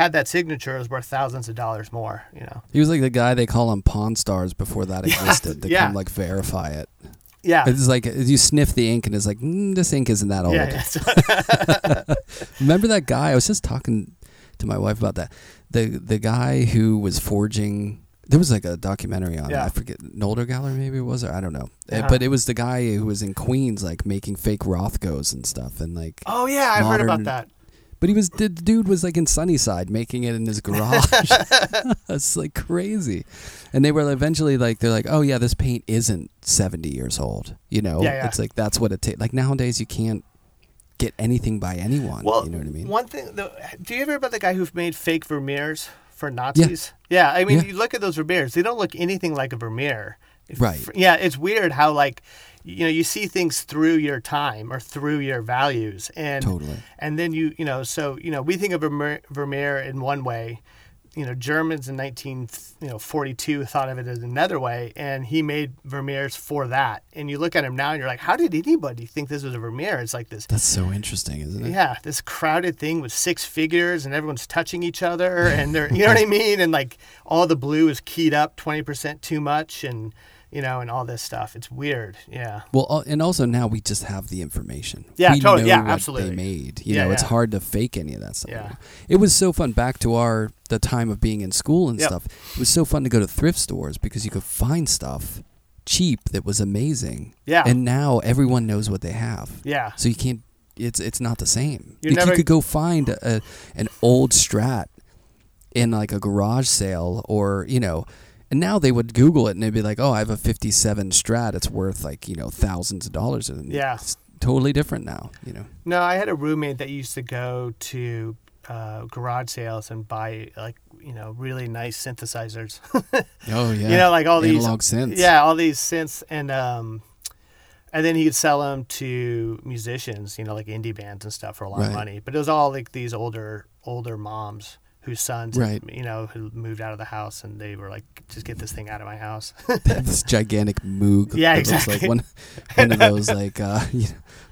had that signature, it was worth thousands of dollars more, you know. He was like the guy they call on Pawn Stars before that existed to come like verify it. Yeah. It's like you sniff the ink and it's like, this ink isn't that old. Yeah. Remember that guy? I was just talking to my wife about that. The guy who was forging, there was like a documentary on it. I forget, Nolder Gallery maybe it was, or I don't know. Yeah. But it was the guy who was in Queens like making fake Rothkos and stuff and like. Oh yeah, I've heard about that. But the dude was like in Sunnyside making it in his garage. It's like crazy. And they were eventually like, they're like, oh yeah, this paint isn't 70 years old. You know, it's like, that's what it takes. Like nowadays you can't get anything by anyone. Well, you know what I mean? One thing, do you ever hear about the guy who made fake Vermeers for Nazis? Yeah. I mean, you look at those Vermeers, they don't look anything like a Vermeer. Right. Yeah. It's weird how like, you know, you see things through your time or through your values. And and then you know, we think of Vermeer in one way, you know, Germans in 1942 thought of it as another way, and he made Vermeers for that. And you look at him now and you're like, how did anybody think this was a Vermeer? It's like this. That's so interesting, isn't it? Yeah. This crowded thing with six figures and everyone's touching each other and they're, you know what I mean? And like all the blue is keyed up 20% too much and, you know, and all this stuff. It's weird. Yeah. Well, and also now we just have the information. Yeah, we totally. Yeah, absolutely. They made. You know, it's hard to fake any of that stuff. Yeah. It was so fun back to the time of being in school and stuff. It was so fun to go to thrift stores because you could find stuff cheap that was amazing. Yeah. And now everyone knows what they have. Yeah. So you can't. It's not the same. You could go find an old Strat in like a garage sale or you know. And now they would Google it and they'd be like, oh, I have a 57 Strat. It's worth like, you know, thousands of dollars. And it's totally different now, you know. No, I had a roommate that used to go to garage sales and buy like, you know, really nice synthesizers. Oh, yeah. You know, like all these. Analog synths. Yeah, all these synths. And then he could sell them to musicians, you know, like indie bands and stuff for a lot of money. But it was all like these older moms. Whose sons, you know, who moved out of the house, and they were like, "Just get this thing out of my house." They had this gigantic Moog. Yeah, exactly. Like one of those, like, you know,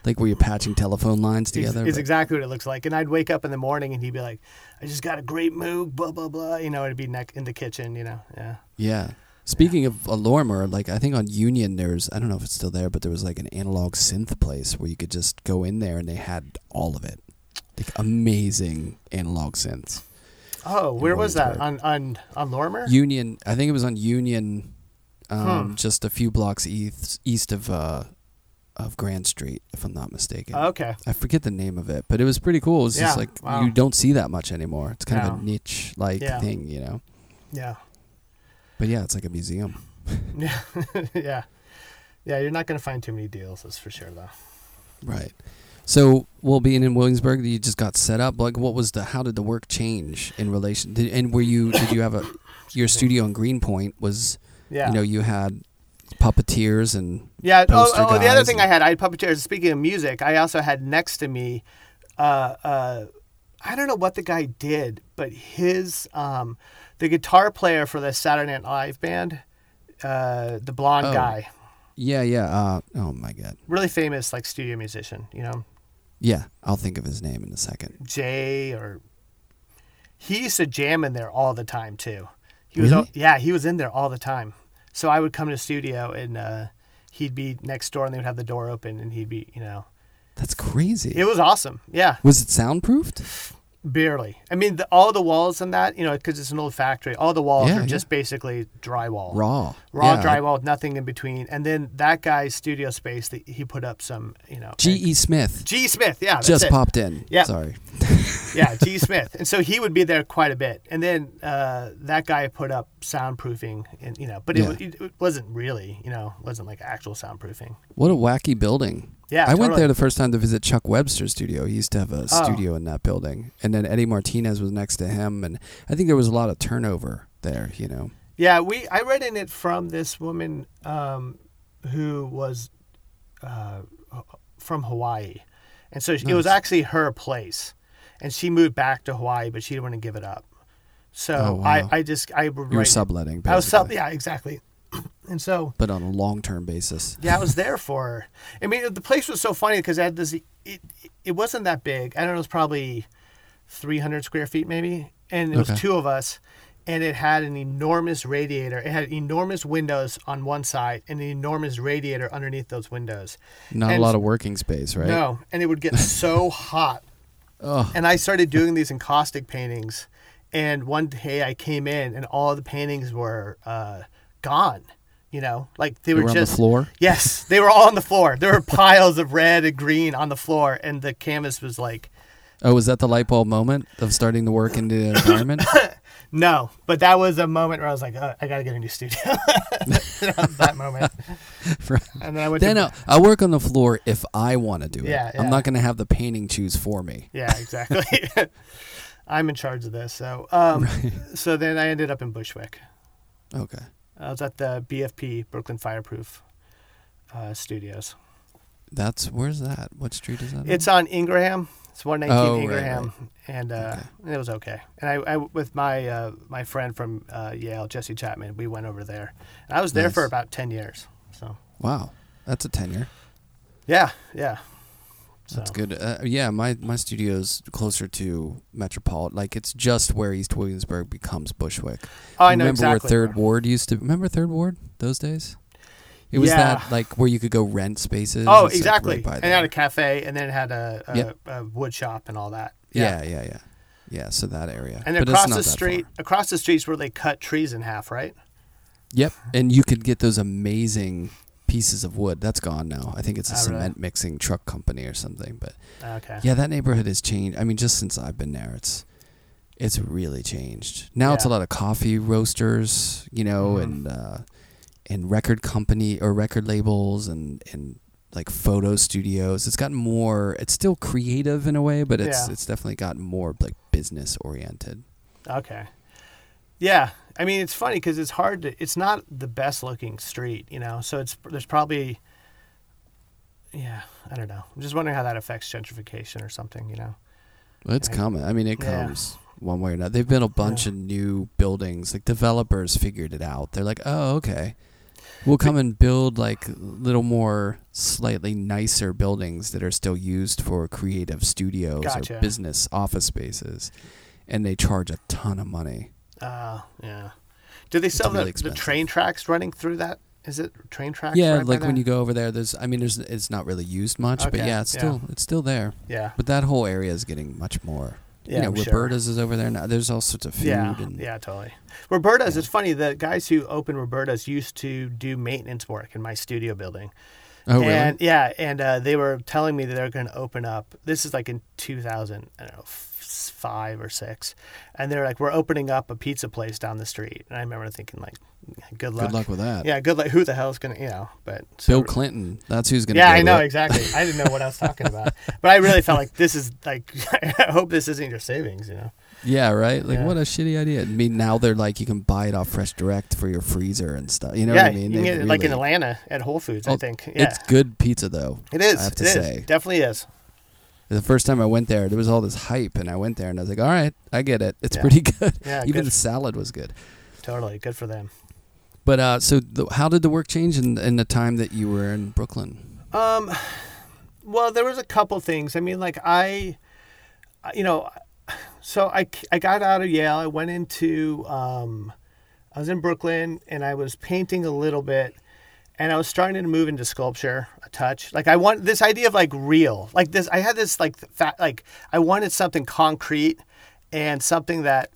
like where you're patching telephone lines together. It's exactly what it looks like. And I'd wake up in the morning, and he'd be like, "I just got a great Moog, blah blah blah." You know, it'd be in the kitchen. You know, yeah. Speaking of Lorimer, like I think on Union there's, I don't know if it's still there, but there was like an analog synth place where you could just go in there, and they had all of it, like amazing analog synths. Oh, where was that? On Lorimer? Union. I think it was on Union, just a few blocks east of Grand Street, if I'm not mistaken. Oh, okay. I forget the name of it, but it was pretty cool. It was just like you don't see that much anymore. It's kind of a niche like thing, you know. Yeah. But yeah, it's like a museum. Yeah, you're not going to find too many deals, that's for sure though. Right. So, being in Williamsburg, you just got set up. Like, how did the work change in relation? Did you have your studio in Greenpoint? You know, you had puppeteers and poster guys. The other thing I had puppeteers. Speaking of music, I also had next to me, I don't know what the guy did, but his the guitar player for the Saturday Night Live band, the blonde guy. Yeah. Oh my God. Really famous, like studio musician, you know. Yeah, I'll think of his name in a second. He used to jam in there all the time too. He was in there all the time. So I would come to the studio and he'd be next door and they would have the door open and he'd be, you know. That's crazy. It was awesome. Yeah. Was it soundproofed? Barely. I mean, all the walls and that, you know, because it's an old factory, all the walls are just basically drywall. Raw drywall with nothing in between. And then that guy's studio space, he put up some, you know. G.E. Smith. G.E. Smith, yeah. That's just popped in. Yeah. Sorry. Yeah, G.E. Smith. And so he would be there quite a bit. And then that guy put up soundproofing, and you know, but it wasn't really, you know, wasn't like actual soundproofing. What a wacky building. Yeah, I went there the first time to visit Chuck Webster's studio. He used to have a studio in that building. And then Eddie Martinez was next to him. And I think there was a lot of turnover there, you know. Yeah, I read in it from this woman who was from Hawaii. And so it was actually her place. And she moved back to Hawaii, but she didn't want to give it up. So I would write. You were subletting, basically. I was yeah, exactly. And so, but on a long-term basis. Yeah, I was there for, I mean, the place was so funny because I had this, it wasn't that big. I don't know, it was probably 300 square feet maybe. And it was two of us. And it had an enormous radiator. It had enormous windows on one side and an enormous radiator underneath those windows. Not a lot of working space, right? No. And it would get so hot. Oh. And I started doing these encaustic paintings. And one day I came in and all the paintings were gone. You know, like they were just on the floor. Yes, they were all on the floor. There were piles of red and green on the floor, and the canvas was like. Oh, was that the light bulb moment of starting to work in the environment? No, but that was a moment where I was like, oh, I got to get a new studio. That moment. And then I'll work on the floor if I want to do it. Yeah. I'm not going to have the painting choose for me. Yeah, exactly. I'm in charge of this. So, right. So then I ended up in Bushwick. Okay. I was at the BFP, Brooklyn Fireproof Studios. Where's that? What street is that? It's on Ingraham. It's 119 Ingraham. Right. And It was okay. And I with my my friend from Yale, Jesse Chapman, we went over there. And I was there for about 10 years. So. Wow. That's a tenure. Yeah. Yeah. So. That's good. My studio's closer to Metropolitan. Like, it's just where East Williamsburg becomes Bushwick. Oh, I know exactly. Remember where 3rd Ward used to... Remember 3rd Ward those days? It was that, like, where you could go rent spaces. Oh, exactly. Right, and it had a cafe, and then it had a wood shop and all that. Yeah. Yeah, so that area. And across the street's where they cut trees in half, right? Yep, and you could get those amazing... pieces of wood. That's gone now. I think it's a cement mixing truck company or something. But yeah, that neighborhood has changed. I mean, just since I've been there, it's really changed. Now it's a lot of coffee roasters, you know, and record company or record labels and like photo studios. It's gotten more. It's still creative in a way, but it's definitely gotten more like business oriented. Okay. Yeah. I mean, it's funny because it's hard to, it's not the best looking street, you know, so there's probably, I don't know. I'm just wondering how that affects gentrification or something, you know. Well, it's coming. I mean, it comes one way or another. They've built a bunch of new buildings, like developers figured it out. They're like, oh, okay, we'll come and build like little more slightly nicer buildings that are still used for creative studios or business office spaces. And they charge a ton of money. Yeah. Do they sell really the train tracks running through that? Is it train tracks? Yeah, right, like when you go over there, there's it's not really used much, but it's still there. Yeah. But that whole area is getting much more. Yeah, you know, Roberta's is over there now. There's all sorts of food. Yeah, totally. Roberta's, it's funny, the guys who opened Roberta's used to do maintenance work in my studio building. Oh, and, really? Yeah, and they were telling me that they're going to open up, this is like in 2000, I don't know, 5 or 6, and they're like, we're opening up a pizza place down the street. And I remember thinking, like, good luck with that. Yeah, good luck. Who the hell is gonna, you know? But Bill Clinton, that's who's gonna. Yeah, I know exactly. I didn't know what I was talking about, but I really felt like this is like, I hope this isn't your savings, you know? Yeah, right. Like, what a shitty idea. I mean, now they're like, you can buy it off Fresh Direct for your freezer and stuff. You know what I mean? You can get it like in Atlanta at Whole Foods, I think. Yeah. It's good pizza though. It is. I have to say, definitely is. The first time I went there was all this hype, and I went there, and I was like, all right, I get it. It's pretty good. Yeah, even the salad was good. Totally. Good for them. But so how did the work change in the time that you were in Brooklyn? Well, there was a couple things. I mean, like I got out of Yale. I went into I was in Brooklyn, and I was painting a little bit. And I was starting to move into sculpture a touch. Like, I want this idea of like real, like this. I had this like I wanted something concrete and something that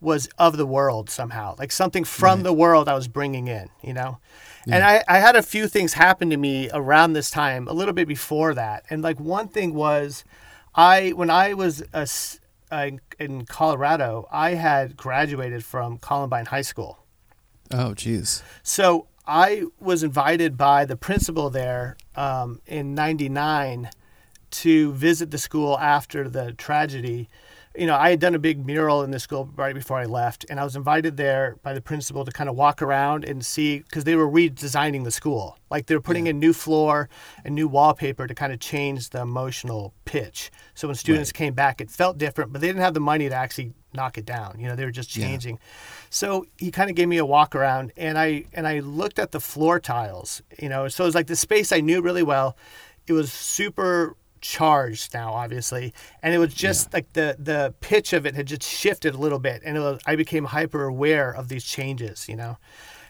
was of the world somehow, like something from the world I was bringing in, you know? Yeah. And I had a few things happen to me around this time, a little bit before that. And like one thing was when I was in Colorado, I had graduated from Columbine High School. Oh, geez. So I was invited by the principal there in '99 to visit the school after the tragedy you know, I had done a big mural in the school right before I left, and I was invited there by the principal to kind of walk around and see, because they were redesigning the school. Like, they were putting in new floor and new wallpaper to kind of change the emotional pitch. So when students came back, it felt different, but they didn't have the money to actually knock it down. You know, they were just changing. So he kind of gave me a walk around, and I looked at the floor tiles, you know. So it was like the space I knew really well. It was super charged now, obviously, and it was just like the pitch of it had just shifted a little bit, and it was, I became hyper aware of these changes, you know.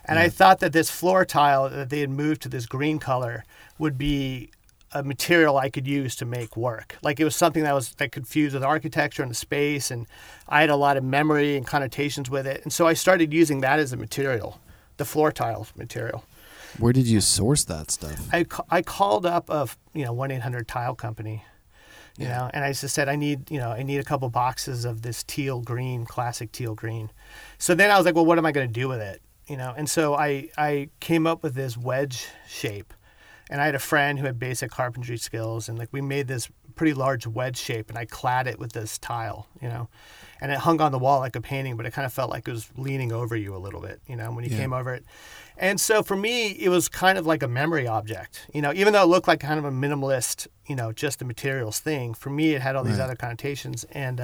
And I thought that this floor tile that they had moved to this green color would be a material I could use to make work. Like, it was something that was that confused with architecture and the space, and I had a lot of memory and connotations with it, and so I started using that as a material, the floor tile material. Where did you source that stuff? I called up a 1-800 tile company, you know, and I just said, I need a couple boxes of this teal green, classic teal green. So then I was like, well, what am I going to do with it? You know, and so I came up with this wedge shape, and I had a friend who had basic carpentry skills, and like we made this pretty large wedge shape, and I clad it with this tile, you know, and it hung on the wall like a painting, but it kind of felt like it was leaning over you a little bit, you know, when you came over it. And so for me, it was kind of like a memory object, you know, even though it looked like kind of a minimalist, you know, just the materials thing. For me, it had all these other connotations. And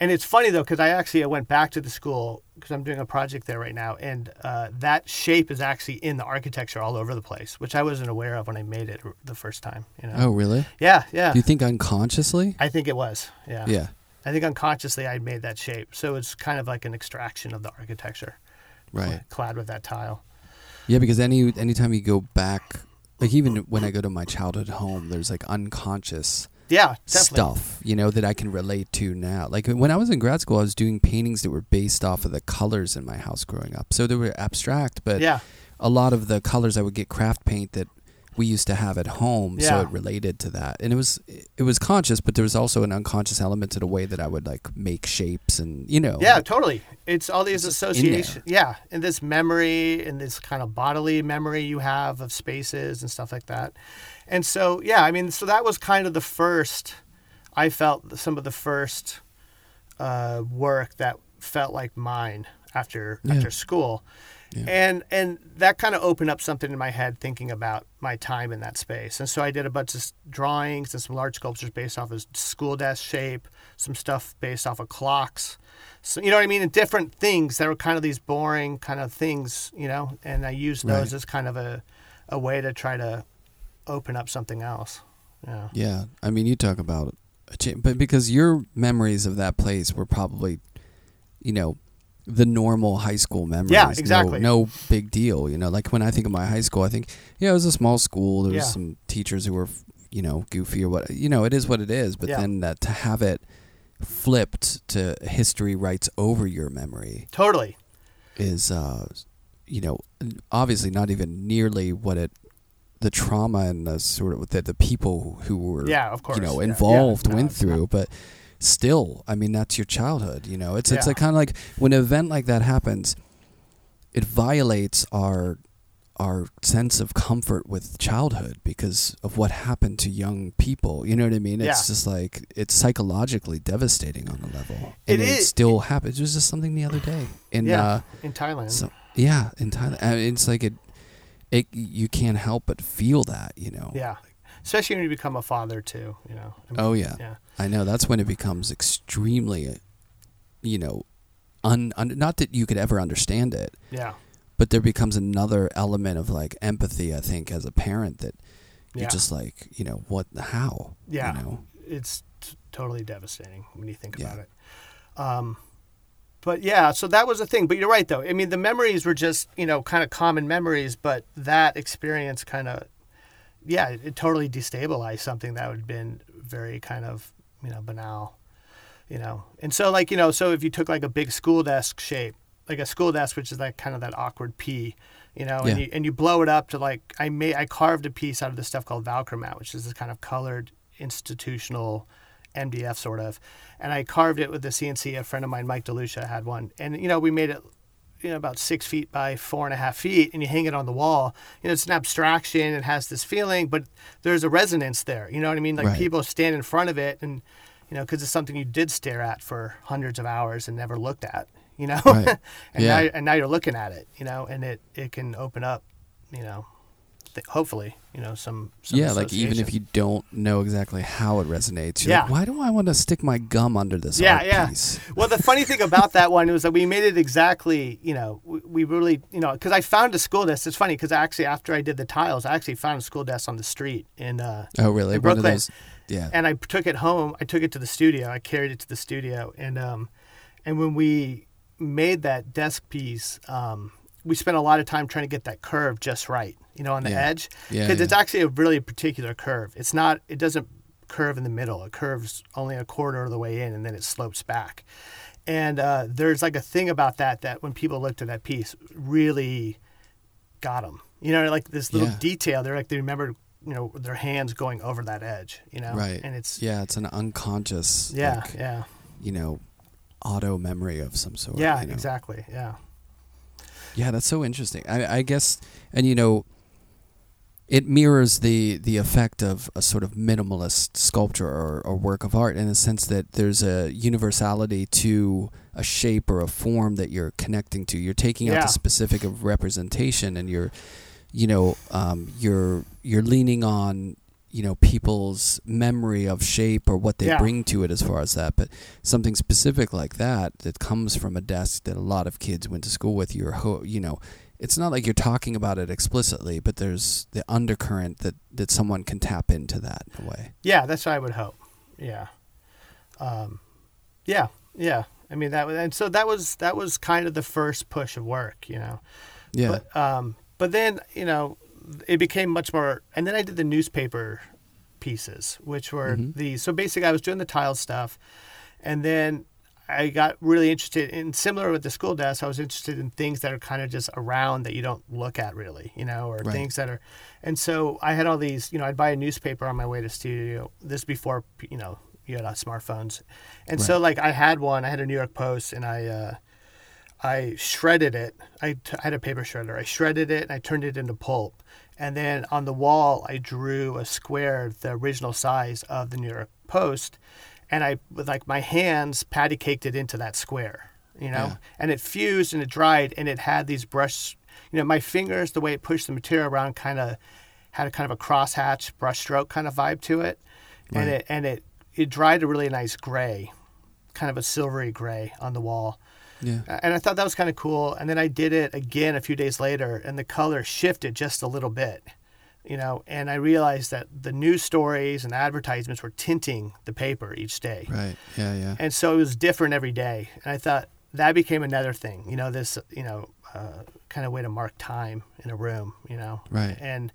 it's funny, though, because I went back to the school because I'm doing a project there right now. And that shape is actually in the architecture all over the place, which I wasn't aware of when I made it the first time. You know? Oh, really? Yeah, yeah. Do you think unconsciously? I think it was, yeah. Yeah. I think unconsciously I made that shape. So it's kind of like an extraction of the architecture. Right. Clad with that tile. Yeah, because anytime you go back, like even when I go to my childhood home, there's like unconscious stuff, you know, that I can relate to now. Like when I was in grad school, I was doing paintings that were based off of the colors in my house growing up. So they were abstract, but a lot of the colors I would get craft paint that we used to have at home, so it related to that. And it was conscious, but there was also an unconscious element to the way that I would like make shapes and, you know. Yeah, totally. It's all these associations. Yeah, and this memory and this kind of bodily memory you have of spaces and stuff like that. And so, so that was kind of the first, I felt some of the first work that felt like mine after school. Yeah. And that kind of opened up something in my head thinking about my time in that space. And so I did a bunch of drawings and some large sculptures based off of school desk shape, some stuff based off of clocks. So, you know what I mean? And different things that were kind of these boring kind of things, you know, and I used those as kind of a way to try to open up something else. Yeah. Yeah. I mean, you talk about it, but because your memories of that place were probably, you know, the normal high school memories. Yeah, exactly. No big deal, you know. Like when I think of my high school, I think, it was a small school. There was some teachers who were, you know, goofy or what. You know, it is what it is. But then that to have it flipped to history writes over your memory. Totally. Is, obviously not even nearly what the trauma and the sort of that the people who were, of course, involved went through. Not. But still, I mean, that's your childhood, you know. It's like kind of like when an event like that happens, it violates our sense of comfort with childhood because of what happened to young people. You know what I mean? It's just like, it's psychologically devastiting on a level. And it still happens. It was just something the other day in Thailand. In Thailand. I mean, it's like it you can't help but feel that, you know. Yeah. Especially when you become a father too, you know. I mean, I know. That's when it becomes extremely, not that you could ever understand it. Yeah. But there becomes another element of like empathy, I think, as a parent that you're just like, you know, what, how? Yeah. You know? It's totally devastating when you think about it. But yeah, so that was the thing. But you're right, though. I mean, the memories were just, kind of common memories, but that experience kind of, it totally destabilized something that would have been very kind of, banal, And so like, so if you took like a big school desk shape, like a school desk, which is like kind of that awkward P, and you blow it up to like, I carved a piece out of this stuff called Valcramat, which is this kind of colored institutional MDF sort of. And I carved it with the CNC. A friend of mine, Mike DeLucia, had one. And, we made it, about 6 feet by 4.5 feet, and you hang it on the wall. It's an abstraction. It has this feeling, but there's a resonance there. You know what I mean? Like people stand in front of it and, you know, because it's something you did stare at for hundreds of hours and never looked at, you know, right. And, yeah. now you're looking at it, you know, and it can open up, you know, hopefully, you know, some yeah, like even if you don't know exactly how it resonates, you're like, why do I want to stick my gum under this art piece? Well, the funny thing about that one was that we made it exactly, you know, we really, you know, because I found a school desk. It's funny because actually after I did the tiles, I actually found a school desk on the street in in Brooklyn. One of those, yeah. And I took it home. I took it to the studio. I carried it to the studio. And when we made that desk piece, we spent a lot of time trying to get that curve just right, you know, on the edge. Because it's actually a really particular curve. It's not, it doesn't curve in the middle. It curves only a quarter of the way in and then it slopes back. And there's like a thing about that when people looked at that piece, really got them. You know, like this little detail, they remembered, you know, their hands going over that edge, you know. Right. And it's... yeah, it's an unconscious... yeah, like, yeah. You know, auto memory of some sort. Yeah, you know? Exactly, yeah. Yeah, that's so interesting. I guess, and you know, it mirrors the effect of a sort of minimalist sculpture or work of art in the sense that there's a universality to a shape or a form that you're connecting to. You're taking out the specific of representation, and you're leaning on, you know, people's memory of shape or what they bring to it as far as that. But something specific like that comes from a desk that a lot of kids went to school with, you know, it's not like you're talking about it explicitly, but there's the undercurrent that someone can tap into that in a way. Yeah, that's what I would hope. Yeah. Yeah. I mean, that was kind of the first push of work, you know. Yeah. But then, you know, it became much more, and then I did the newspaper pieces, which were so basically I was doing the tile stuff, and then I got really interested in, similar with the school desk, I was interested in things that are kind of just around that you don't look at really, you know, or things that are, and so I had all these, you know, I'd buy a newspaper on my way to studio, this before, you know, you had smartphones, and so like I had a New York Post, and I shredded it. I had a paper shredder. I shredded it and I turned it into pulp. And then on the wall, I drew a square, the original size of the New York Post. And I, with like my hands, patty caked it into that square, you know, and it fused and it dried and it had these brush, you know, my fingers, the way it pushed the material around kind of had a kind of a crosshatch brush stroke kind of vibe to it. Right. And it dried a really nice gray, kind of a silvery gray on the wall. Yeah. And I thought that was kind of cool. And then I did it again a few days later, and the color shifted just a little bit, you know, and I realized that the news stories and advertisements were tinting the paper each day. Right. Yeah. Yeah. And so it was different every day. And I thought that became another thing, you know, this, you know, kind of way to mark time in a room, you know, right. And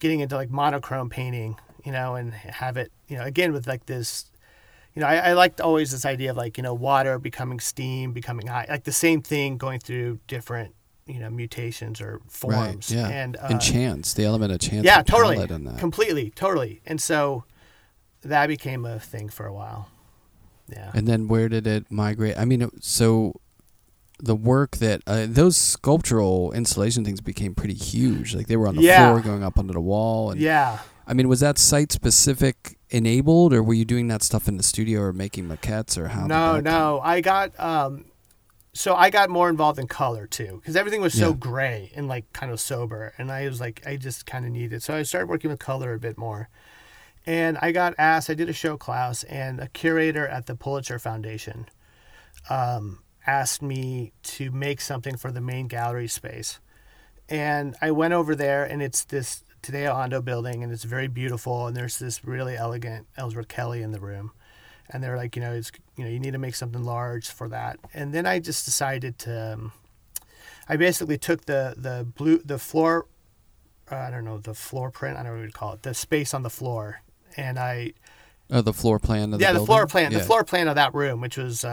getting into like monochrome painting, you know, and have it, you know, again with like this. You know, I liked always this idea of like, you know, water becoming steam, becoming ice, like the same thing going through different, you know, mutations or forms. Right, yeah. And chance, the element of chance. Yeah, totally. In that. Completely, totally. And so that became a thing for a while. Yeah. And then where did it migrate? I mean, so the work that those sculptural installation things became pretty huge. Like they were on the floor going up under the wall. And, I mean, was that site specific? Enabled, or were you doing that stuff in the studio or making maquettes or how? No. I got more involved in color too, because everything was so gray and like kind of sober, and I was like, I just kind of needed. So I started working with color a bit more, and I got asked. I did a show, Klaus, and a curator at the Pulitzer Foundation asked me to make something for the main gallery space, and I went over there, and it's this Tadeo Hondo building, and it's very beautiful, and there's this really elegant Ellsworth Kelly in the room, and they're like, you know, it's, you know, you need to make something large for that. And then I just decided to I basically took the blue, the floor, the floor print, I don't know what you'd call it, the space on the floor, and I the floor plan of the building? The floor plan of that room, which was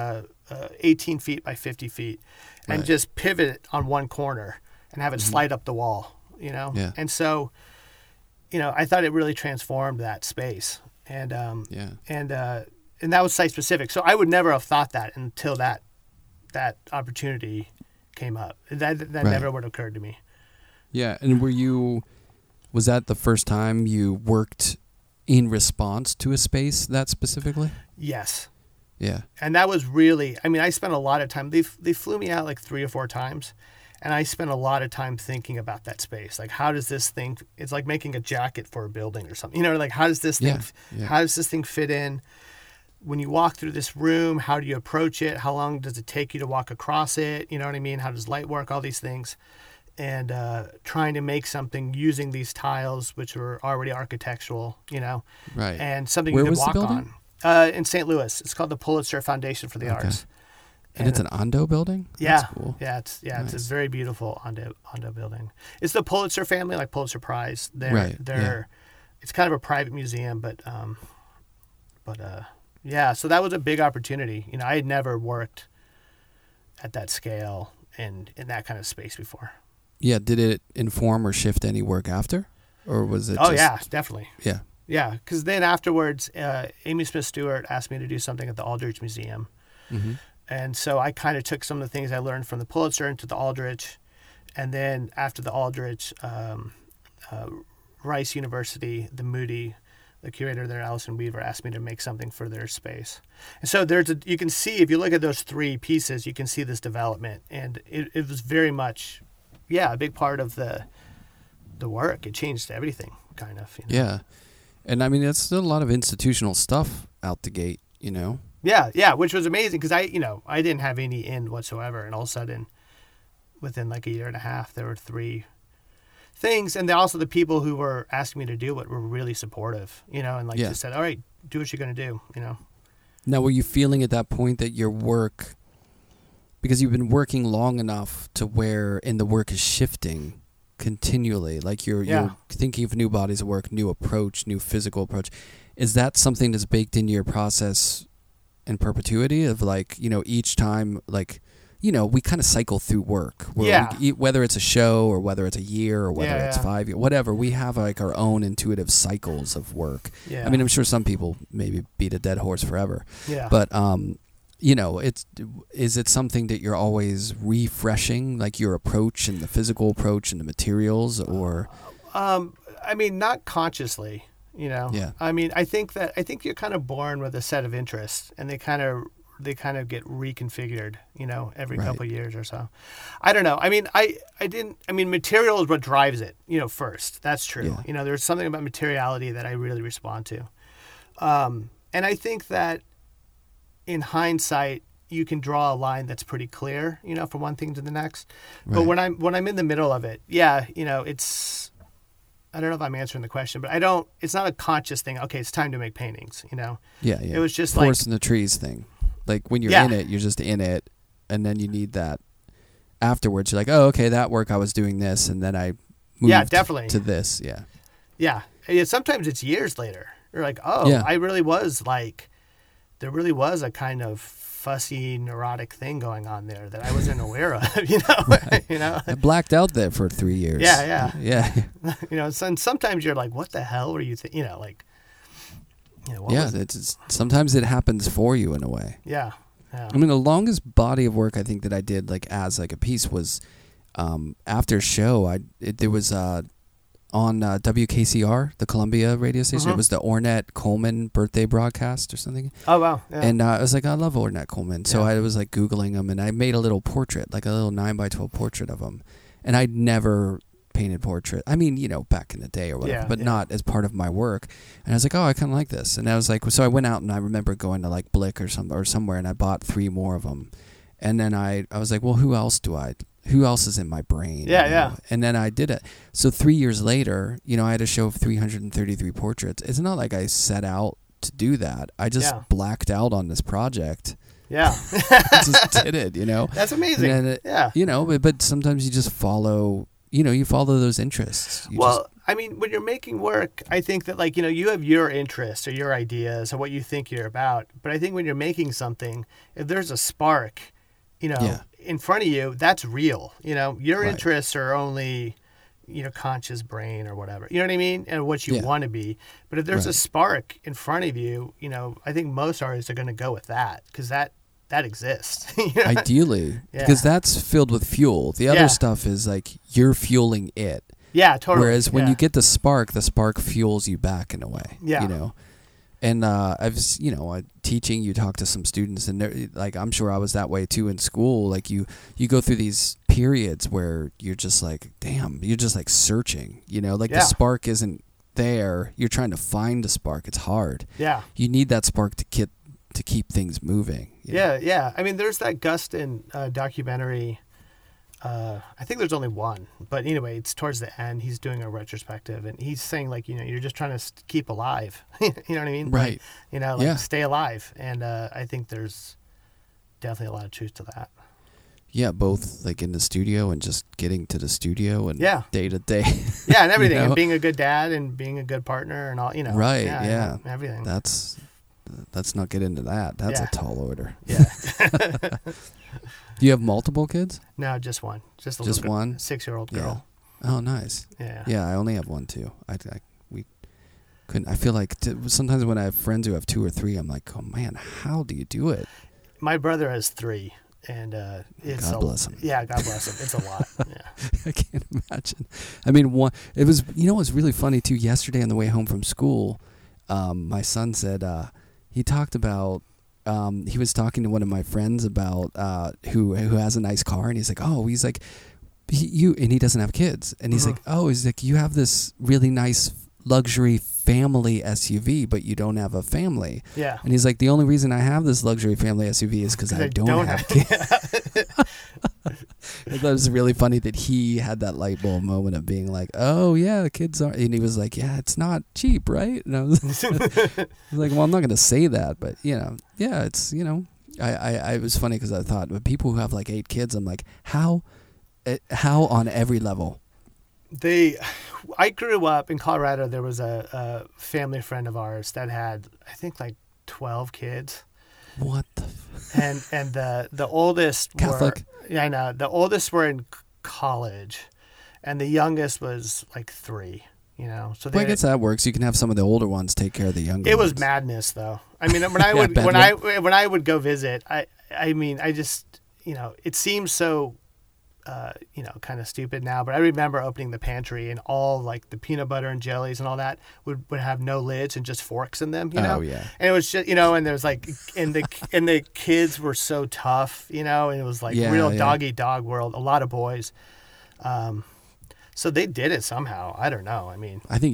18 feet by 50 feet, and just pivot it on one corner and have it slide up the wall, you know. And so, you know, I thought it really transformed that space, and that was site specific. So I would never have thought that until that opportunity came up. That never would have occurred to me. Yeah, and was that the first time you worked in response to a space that specifically? Yes. Yeah. And that was really, I mean, I spent a lot of time. They flew me out like 3 or 4 times, and I spent a lot of time thinking about that space. Like, how does this thing, it's like making a jacket for a building or something. You know, like, how does this thing, how does this thing fit in? When you walk through this room, how do you approach it? How long does it take you to walk across it? You know what I mean? How does light work? All these things. And trying to make something using these tiles, which were already architectural, you know. Right. And something you could walk on. In St. Louis. It's called the Pulitzer Foundation for the Arts. And it's an Ondo building? Yeah. That's cool. Yeah, it's a very beautiful Ondo building. It's the Pulitzer family, like Pulitzer Prize. It's kind of a private museum, but so that was a big opportunity. You know, I had never worked at that scale and in that kind of space before. Yeah, did it inform or shift any work after? Or was it yeah, definitely. Yeah. Yeah, because then afterwards, Amy Smith Stewart asked me to do something at the Aldrich Museum. Mm-hmm. And so I kind of took some of the things I learned from the Pulitzer into the Aldrich. And then after the Aldrich, Rice University, the Moody, the curator there, Allison Weaver, asked me to make something for their space. And so you can see, if you look at those 3 pieces, you can see this development. And it was very much, a big part of the work. It changed everything, kind of. You know? Yeah. And I mean, that's still a lot of institutional stuff out the gate, you know? Yeah, yeah, which was amazing because I didn't have any end whatsoever. And all of a sudden, within like a year and a half, there were 3 things. And also the people who were asking me to do it were really supportive, you know, and just said, all right, do what you're going to do, you know? Now, were you feeling at that point that your work, because you've been working long enough to where, and the work is shifting continually, like you're thinking of new bodies of work, new approach, new physical approach. Is that something that's baked into your process in perpetuity of like, you know, each time, like, you know, we kind of cycle through work, whether it's a show or whether it's a year or whether it's 5 years, whatever, we have like our own intuitive cycles of work. Yeah. I mean, I'm sure some people maybe beat a dead horse forever, but, you know, is it something that you're always refreshing, like your approach and the physical approach and the materials, or? I mean, not consciously, you know. Yeah. I mean, I think you're kind of born with a set of interests, and they kind of get reconfigured, you know, every couple of years or so. I don't know. I mean, material is what drives it, you know, first. That's true. Yeah. You know, there's something about materiality that I really respond to, and I think that. In hindsight, you can draw a line that's pretty clear, you know, from one thing to the next. Right. But when I'm in the middle of it, you know, it's, I don't know if I'm answering the question, but it's not a conscious thing. Okay, it's time to make paintings, you know? Yeah, yeah. It was just forest in the trees thing. Like when you're in it, you're just in it. And then you need that afterwards. You're like, oh, okay, that work I was doing this. And then I moved definitely. To this. Yeah. Yeah. And sometimes it's years later. You're like, I really was like, there really was a kind of fussy, neurotic thing going on there that I wasn't aware of, you know? Right. You know? I blacked out there for 3 years. Yeah, yeah. Yeah. You know, and sometimes you're like, what the hell were you thinking? You know, like, you know, what was it? It's, sometimes it happens for you in a way. Yeah. Yeah. I mean, the longest body of work I think that I did, like, as, like, a piece was after show. There was on WKCR, the Columbia radio station. Mm-hmm. It was the Ornette Coleman birthday broadcast or something. Oh, wow. Yeah. And I was like, I love Ornette Coleman. So I was like Googling him, and I made a little portrait, like a little 9x12 portrait of him. And I'd never painted portrait. I mean, you know, back in the day or whatever, but not as part of my work. And I was like, oh, I kind of like this. And I was like, so I went out and I remember going to like Blick or somewhere, and I bought 3 more of them. And then I was like, well, who else is in my brain? Yeah, you know? Yeah. And then I did it. So 3 years later, you know, I had a show of 333 portraits. It's not like I set out to do that. I just blacked out on this project. Yeah. I just did it, you know. That's amazing. You know, but sometimes you just follow, you know, you follow those interests. I mean, when you're making work, I think that, like, you know, you have your interests or your ideas or what you think you're about. But I think when you're making something, if there's a spark, you know, in front of you, that's real. You know, your interests are only, you know, conscious brain or whatever. You know what I mean? And what you want to be. But if there's a spark in front of you, you know, I think most artists are going to go with that because that exists. You know? Ideally, because that's filled with fuel. The other stuff is like you're fueling it. Yeah, totally. Whereas when you get the spark fuels you back in a way. Yeah. You know? And teaching, you talk to some students, and like I'm sure I was that way too in school. Like you go through these periods where you're just like, damn, you're just like searching. You know, like the spark isn't there. You're trying to find a spark. It's hard. Yeah, you need that spark to keep things moving. You know? I mean, there's that Guston documentary. I think there's only one, but anyway, it's towards the end. He's doing a retrospective, and he's saying like, you know, you're just trying to keep alive. You know what I mean? Right. Like, you know, like stay alive. And I think there's definitely a lot of truth to that. Yeah, both like in the studio and just getting to the studio and day to day. Yeah, and everything, you know? And being a good dad and being a good partner and all, you know. Right. Yeah. And everything. Let's not get into that. That's a tall order. Yeah. Do you have multiple kids? No, just one. Just one? 6-year-old girl. Yeah. Oh, nice. Yeah. Yeah, I only have one too. I feel like sometimes when I have friends who have 2 or 3, I'm like, oh man, how do you do it? My brother has 3, and God bless him. Yeah, God bless him. It's a lot. Yeah. I can't imagine. I mean, it was really funny too. Yesterday on the way home from school, my son said, he talked about, he was talking to one of my friends about who has a nice car, and he's like, oh, he's like, he doesn't have kids, and he's like, oh, he's like, you have this really nice luxury family SUV, but you don't have a family. Yeah. And he's like, the only reason I have this luxury family SUV is because I don't have kids. I thought it was really funny that he had that light bulb moment of being like, oh yeah, the kids are, and he was like, yeah, it's not cheap, right? And I was like, well, I'm not gonna say that, but you know, yeah, it's, you know, I it was funny because I thought, but people who have like 8 kids, I'm like, how on every level? I grew up in Colorado. There was a family friend of ours that had, I think, like 12 kids. What the? And the oldest Catholic. Yeah, I know. The oldest were in college, and the youngest was like 3. You know, so I guess that works. You can have some of the older ones take care of the younger. It was madness, though. I mean, when I would when I would go visit, I mean, I just, you know, it seems so. You know, kind of stupid now, but I remember opening the pantry and all like the peanut butter and jellies and all that would have no lids and just forks in them, you know? Oh, yeah. And it was just, you know, and there's like, and the kids were so tough, you know, and it was like real dog eat dog world, a lot of boys. So they did it somehow. I don't know. I mean, I think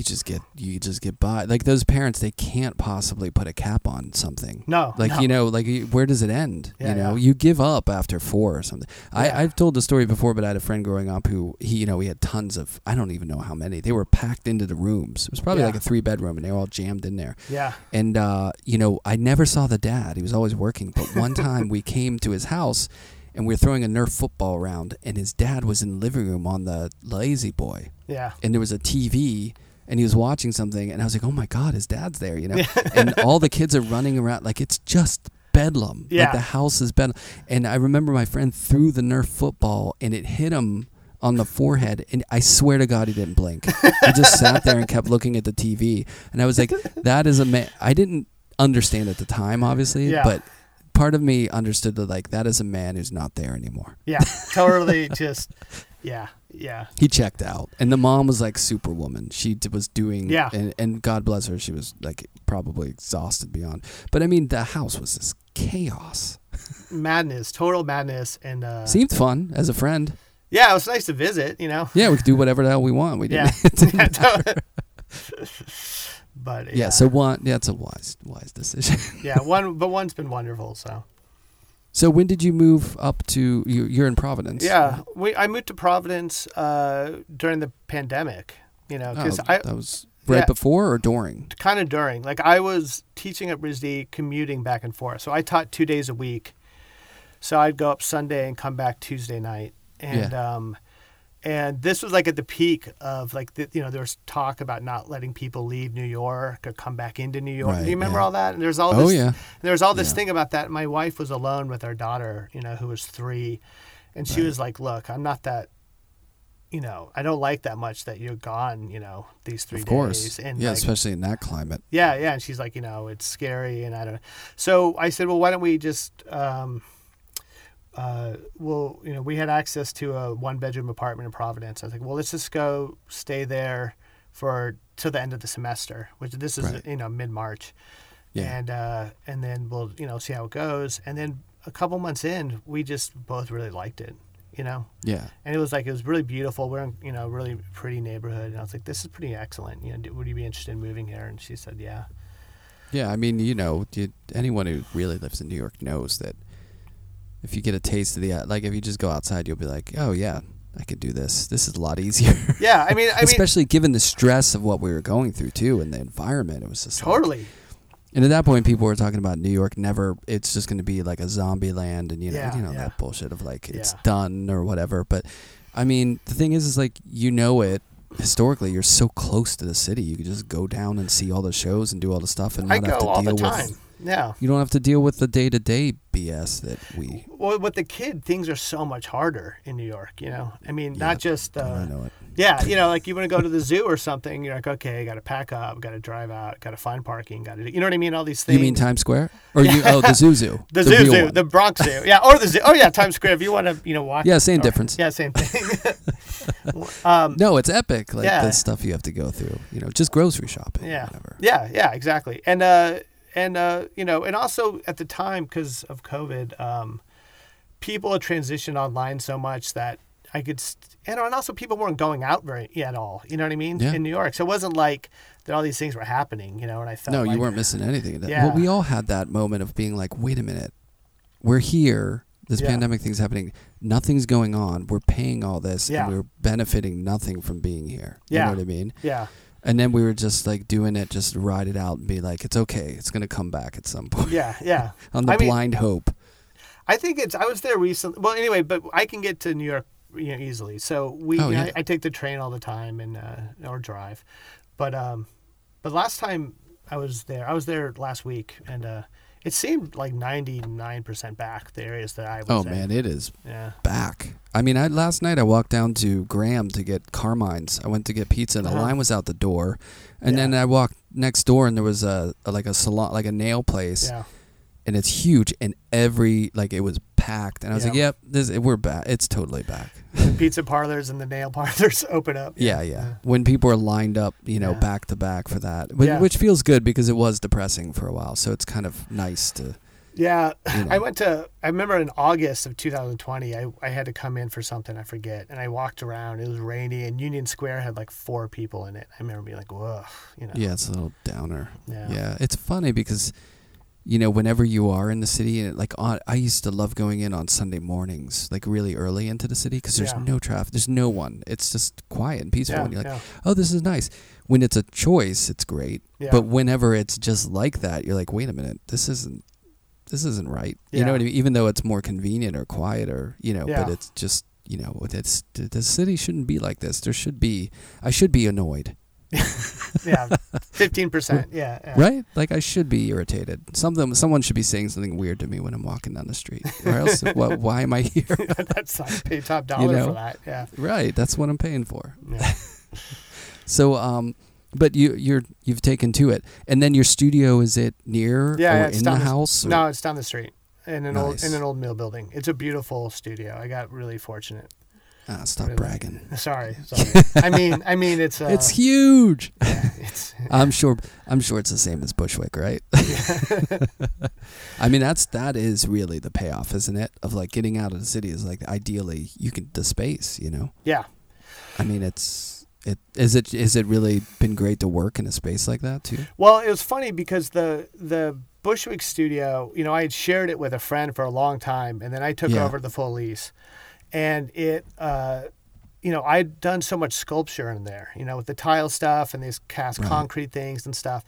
you just get by. Like those parents, they can't possibly put a cap on something. No. Like, you know, like where does it end? Yeah, you know, you give up after 4 or something. Yeah. I've told the story before, but I had a friend growing up who he had tons of, I don't even know how many. They were packed into the rooms. It was probably like a 3-bedroom, and they were all jammed in there. Yeah. And, you know, I never saw the dad. He was always working. But one time we came to his house, and we were throwing a Nerf football around, and his dad was in the living room on the Lazy Boy. Yeah. And there was a TV, and he was watching something, and I was like, oh my God, his dad's there, you know? And all the kids are running around. Like, it's just bedlam. Yeah. Like, the house is bedlam. And I remember my friend threw the Nerf football, and it hit him on the forehead, and I swear to God he didn't blink. He just sat there and kept looking at the TV. And I was like, that is a man. I didn't understand at the time, obviously, but part of me understood that, like, that is a man who's not there anymore. Yeah, totally. Just, yeah. He checked out. And the mom was like Superwoman. She was doing, and God bless her, she was like probably exhausted beyond. But I mean, the house was this chaos. Madness, total madness. And seemed fun as a friend. Yeah, it was nice to visit, you know. Yeah, we could do whatever the hell we want. We didn't. But so one, it's a wise decision. One's been wonderful. So when did you move up to? You're in Providence. Yeah, right? I moved to Providence during the pandemic. You know, because that was right before or during. Kind of during. Like I was teaching at RISD, commuting back and forth. So I taught 2 days a week. So I'd go up Sunday and come back Tuesday night, and. And this was like at the peak of like, you know, there was talk about not letting people leave New York or come back into New York. Right, do you remember all that? And there's all this, thing about that. My wife was alone with our daughter, you know, who was 3. And she was like, look, I'm not that, you know, I don't like that much that you're gone, you know, these 3 days. Of course. And yeah, like, especially in that climate. Yeah. Yeah. And she's like, you know, it's scary. And I don't. So I said, well, why don't we just well, you know, we had access to a one-bedroom apartment in Providence. I was like, well, let's just go stay there for till the end of the semester, which this is, right, you know, mid-March. Yeah. And then we'll, you know, see how it goes. And then a couple months in, we just both really liked it, you know? Yeah. And it was like, it was really beautiful. We're in, you know, really pretty neighborhood. And I was like, this is pretty excellent. You know, would you be interested in moving here? And she said, yeah. Yeah. I mean, you know, anyone who really lives in New York knows that if you get a taste of the, like if you just go outside, you'll be like, oh yeah, I could do this. This is a lot easier. Yeah. I mean, especially given the stress of what we were going through too, and the environment, it was just totally. Like, and at that point, people were talking about New York never, it's just going to be like a zombie land and, you know, that bullshit of like, it's done or whatever. But I mean, the thing is like, you know, it historically, you're so close to the city. You could just go down and see all the shows and do all the stuff and not have to deal with. Yeah. You don't have to deal with the day-to-day BS that we... Well, with the kid, things are so much harder in New York, you know? I mean, not just... I know it. Yeah, you know, like you want to go to the zoo or something, you're like, okay, I got to pack up, got to drive out, got to find parking, got to... You know what I mean? All these things. You mean Times Square? Or you... Oh, the zoo. The zoo. The Bronx Zoo. Yeah, or the zoo. Oh, yeah, Times Square. If you want to, you know, walk... Yeah, same difference. Yeah, same thing. No, it's epic, like the stuff you have to go through. You know, just grocery shopping. Yeah. Whatever. Yeah, exactly. And you know, and also at the time, because of COVID, people had transitioned online so much that I could, and also people weren't going out very at all. You know what I mean? Yeah. In New York, so it wasn't like that all these things were happening. You know, and I thought, no, like, you weren't missing anything. Well, we all had that moment of being like, wait a minute, we're here. This pandemic thing's happening. Nothing's going on. We're paying all this, and we're benefiting nothing from being here. You know what I mean? Yeah. And then we were just like doing it, just ride it out and be like, it's okay. It's going to come back at some point. Yeah. On the blind hope. I think I was there recently. Well, anyway, but I can get to New York, you know, easily. So I take the train all the time and, or drive. But last time I was there last week and, it seemed like 99% back, the areas that I was at. Oh, man, it is back. I mean, last night I walked down to Graham to get Carmine's. I went to get pizza, and the line was out the door. And then I walked next door, and there was a salon, like a nail place. Yeah. And it's huge, and it was packed. And I was like, yep, we're back. It's totally back. The pizza parlors and the nail parlors open up. Yeah. When people are lined up, you know, back to back for that, which feels good because it was depressing for a while. So it's kind of nice to. Yeah, you know. I remember in August of 2020, I had to come in for something, I forget. And I walked around, it was rainy, and Union Square had like 4 people in it. I remember being like, whoa, you know. Yeah, it's a little downer. Yeah, it's funny because, you know, whenever you are in the city, and I used to love going in on Sunday mornings, like really early into the city because there's no traffic, there's no one. It's just quiet and peaceful, and you're like, oh, this is nice. When it's a choice, it's great. Yeah. But whenever it's just like that, you're like, wait a minute, this isn't right. Yeah. You know what I mean? Even though it's more convenient or quieter, you know, but it's just, you know, it's the city shouldn't be like this. I should be annoyed. 15%. Yeah. Right? Like I should be irritated. Someone should be saying something weird to me when I'm walking down the street. Or else, why am I here? That's I pay top dollar for that. Yeah. Right. That's what I'm paying for. Yeah. So, but you've taken to it, and then your studio is it near or in the house? Or? No, it's down the street in an old mill building. It's a beautiful studio. I got really fortunate. Stop bragging. Sorry. I mean, it's huge. Yeah, I'm sure it's the same as Bushwick, right? Yeah. I mean, that is really the payoff, isn't it? Of like getting out of the city is like ideally you can the space, you know. Yeah. I mean, is it really been great to work in a space like that too? Well, it was funny because the Bushwick studio, you know, I had shared it with a friend for a long time, and then I took over the full lease. And it, you know, I'd done so much sculpture in there, you know, with the tile stuff and these cast concrete things and stuff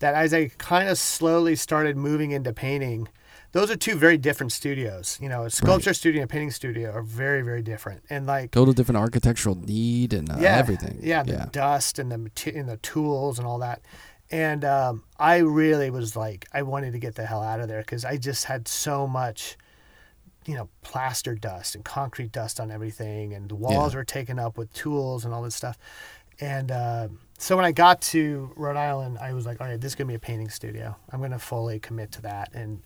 that as I kind of slowly started moving into painting, those are two very different studios. You know, a sculpture studio and a painting studio are very, very different. And like... Total different architectural need and everything. Yeah, the dust and the tools and all that. And I really was like, I wanted to get the hell out of there because I just had so much... you know, plaster dust and concrete dust on everything, and the walls were taken up with tools and all this stuff. And so when I got to Rhode Island, I was like, all right, this is going to be a painting studio. I'm going to fully commit to that. And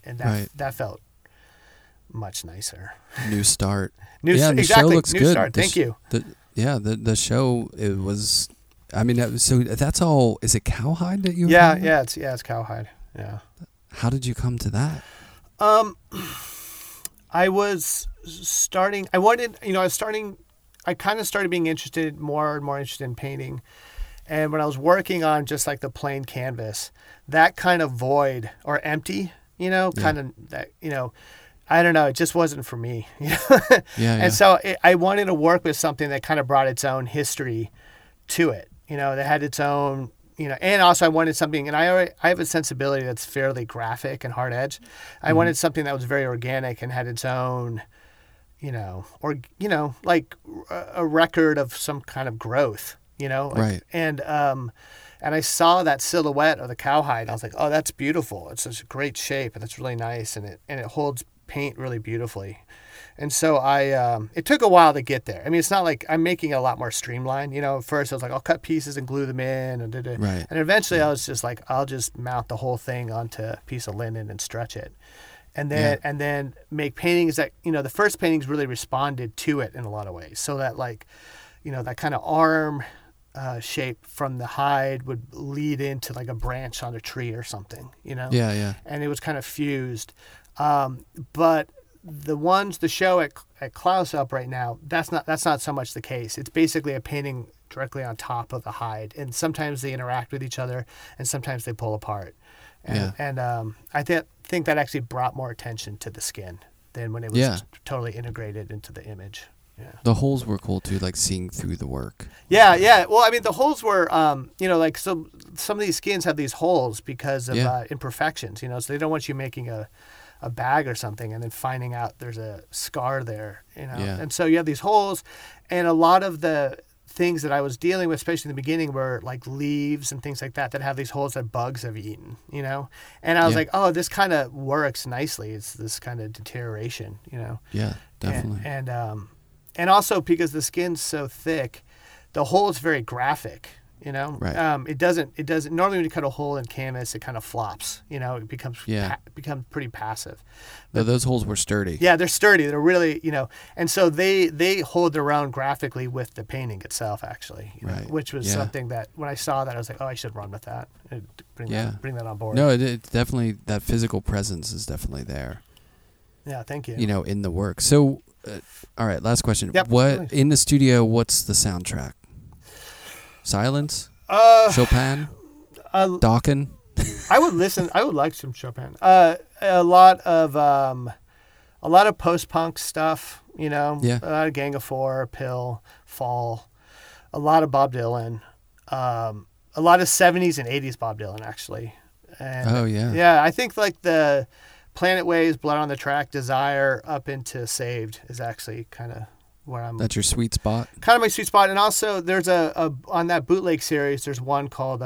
that felt much nicer. New start. Exactly. Show looks New good. Start. Thank you. The show, it was, I mean, so that's all, is it cowhide that you remember? It's cowhide. Yeah. How did you come to that? I kind of started being interested, more and more interested in painting. And when I was working on just like the plain canvas, that kind of void or empty, I don't know. It just wasn't for me. And so I wanted to work with something that kind of brought its own history to it, that had its own, and also I wanted something, and I have a sensibility that's fairly graphic and hard edge. I wanted something that was very organic and had its own, like a record of some kind of growth, right. And I saw that silhouette of the cowhide. And I was like, oh, that's beautiful. It's such a great shape, and it's really nice, and it holds paint really beautifully. And so I it took a while to get there. I mean, it's not like I'm making it a lot more streamlined. At first I was like, I'll cut pieces and glue them in, and right. And eventually I was just like, I'll just mount the whole thing onto a piece of linen and stretch it, and then make paintings that the first paintings really responded to it in a lot of ways. So that that kind of arm shape from the hide would lead into like a branch on a tree or something. And it was kind of fused. But the show at Klaus up right now, that's not so much the case. It's basically a painting directly on top of the hide, and sometimes they interact with each other, and sometimes they pull apart. And I think that actually brought more attention to the skin than when it was totally integrated into the image. Yeah. The holes were cool too, like seeing through the work. Yeah. Well, I mean, the holes were, so some of these skins have these holes because of imperfections. So they don't want you making a bag or something and then finding out there's a scar there. And so you have these holes, and a lot of the things that I was dealing with, especially in the beginning, were like leaves and things like that have these holes that bugs have eaten. And I was like, oh, this kind of works nicely. It's this kind of deterioration. Yeah, definitely. And also because the skin's so thick, the hole's very graphic, Right. It doesn't normally when you cut a hole in canvas, it kind of flops, it becomes becomes pretty passive. But those holes were sturdy. Yeah, they're sturdy. They're really, and so they hold their own graphically with the painting itself, actually, right. Which was something that when I saw that, I was like, oh, I should run with that. Bring that on board. No, it definitely, that physical presence is definitely there. Yeah, thank you. In the work. So, all right, last question. Yep, what in the studio? What's the soundtrack? Silence? Chopin? Dokken? I would listen. I would like some Chopin. A lot of post-punk stuff. A lot of Gang of Four, Pill, Fall, a lot of Bob Dylan, a lot of '70s and '80s Bob Dylan actually. And, yeah. I think like the Planet Waves, Blood on the Track, Desire, up into Saved is actually kind of where I'm... That's your sweet spot? Kind of my sweet spot. And also, there's on that bootleg series, there's one called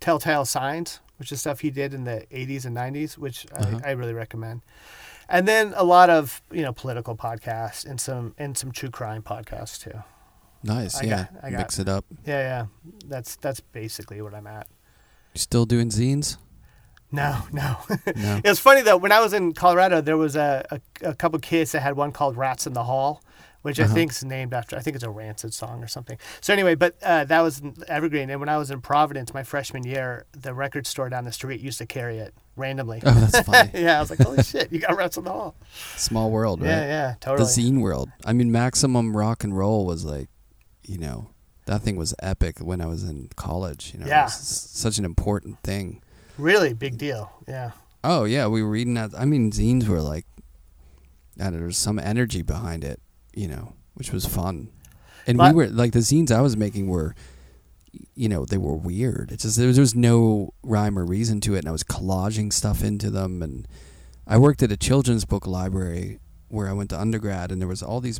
Telltale Signs, which is stuff he did in the 80s and 90s, which I really recommend. And then a lot of, political podcasts and some true crime podcasts, too. Nice, I got, mix it up. Yeah. That's basically what I'm at. You still doing zines? No. It was funny, though. When I was in Colorado, there was a couple kids that had one called Rats in the Hall, which I think is named after, I think it's a Rancid song or something. So anyway, but that was Evergreen. And when I was in Providence my freshman year, the record store down the street used to carry it randomly. Oh, that's funny. I was like, holy shit, you got Rats in the Hall. Small world, right? Yeah, totally. The zine world. I mean, Maximum Rock and Roll was like, that thing was epic when I was in college. It was such an important thing. Really big deal, yeah. Oh, yeah, we were reading that. I mean, zines were like, there was some energy behind it, which was fun. And we were, like, the zines I was making were, they were weird. It's just, there was no rhyme or reason to it, and I was collaging stuff into them. And I worked at a children's book library where I went to undergrad, and there was all these,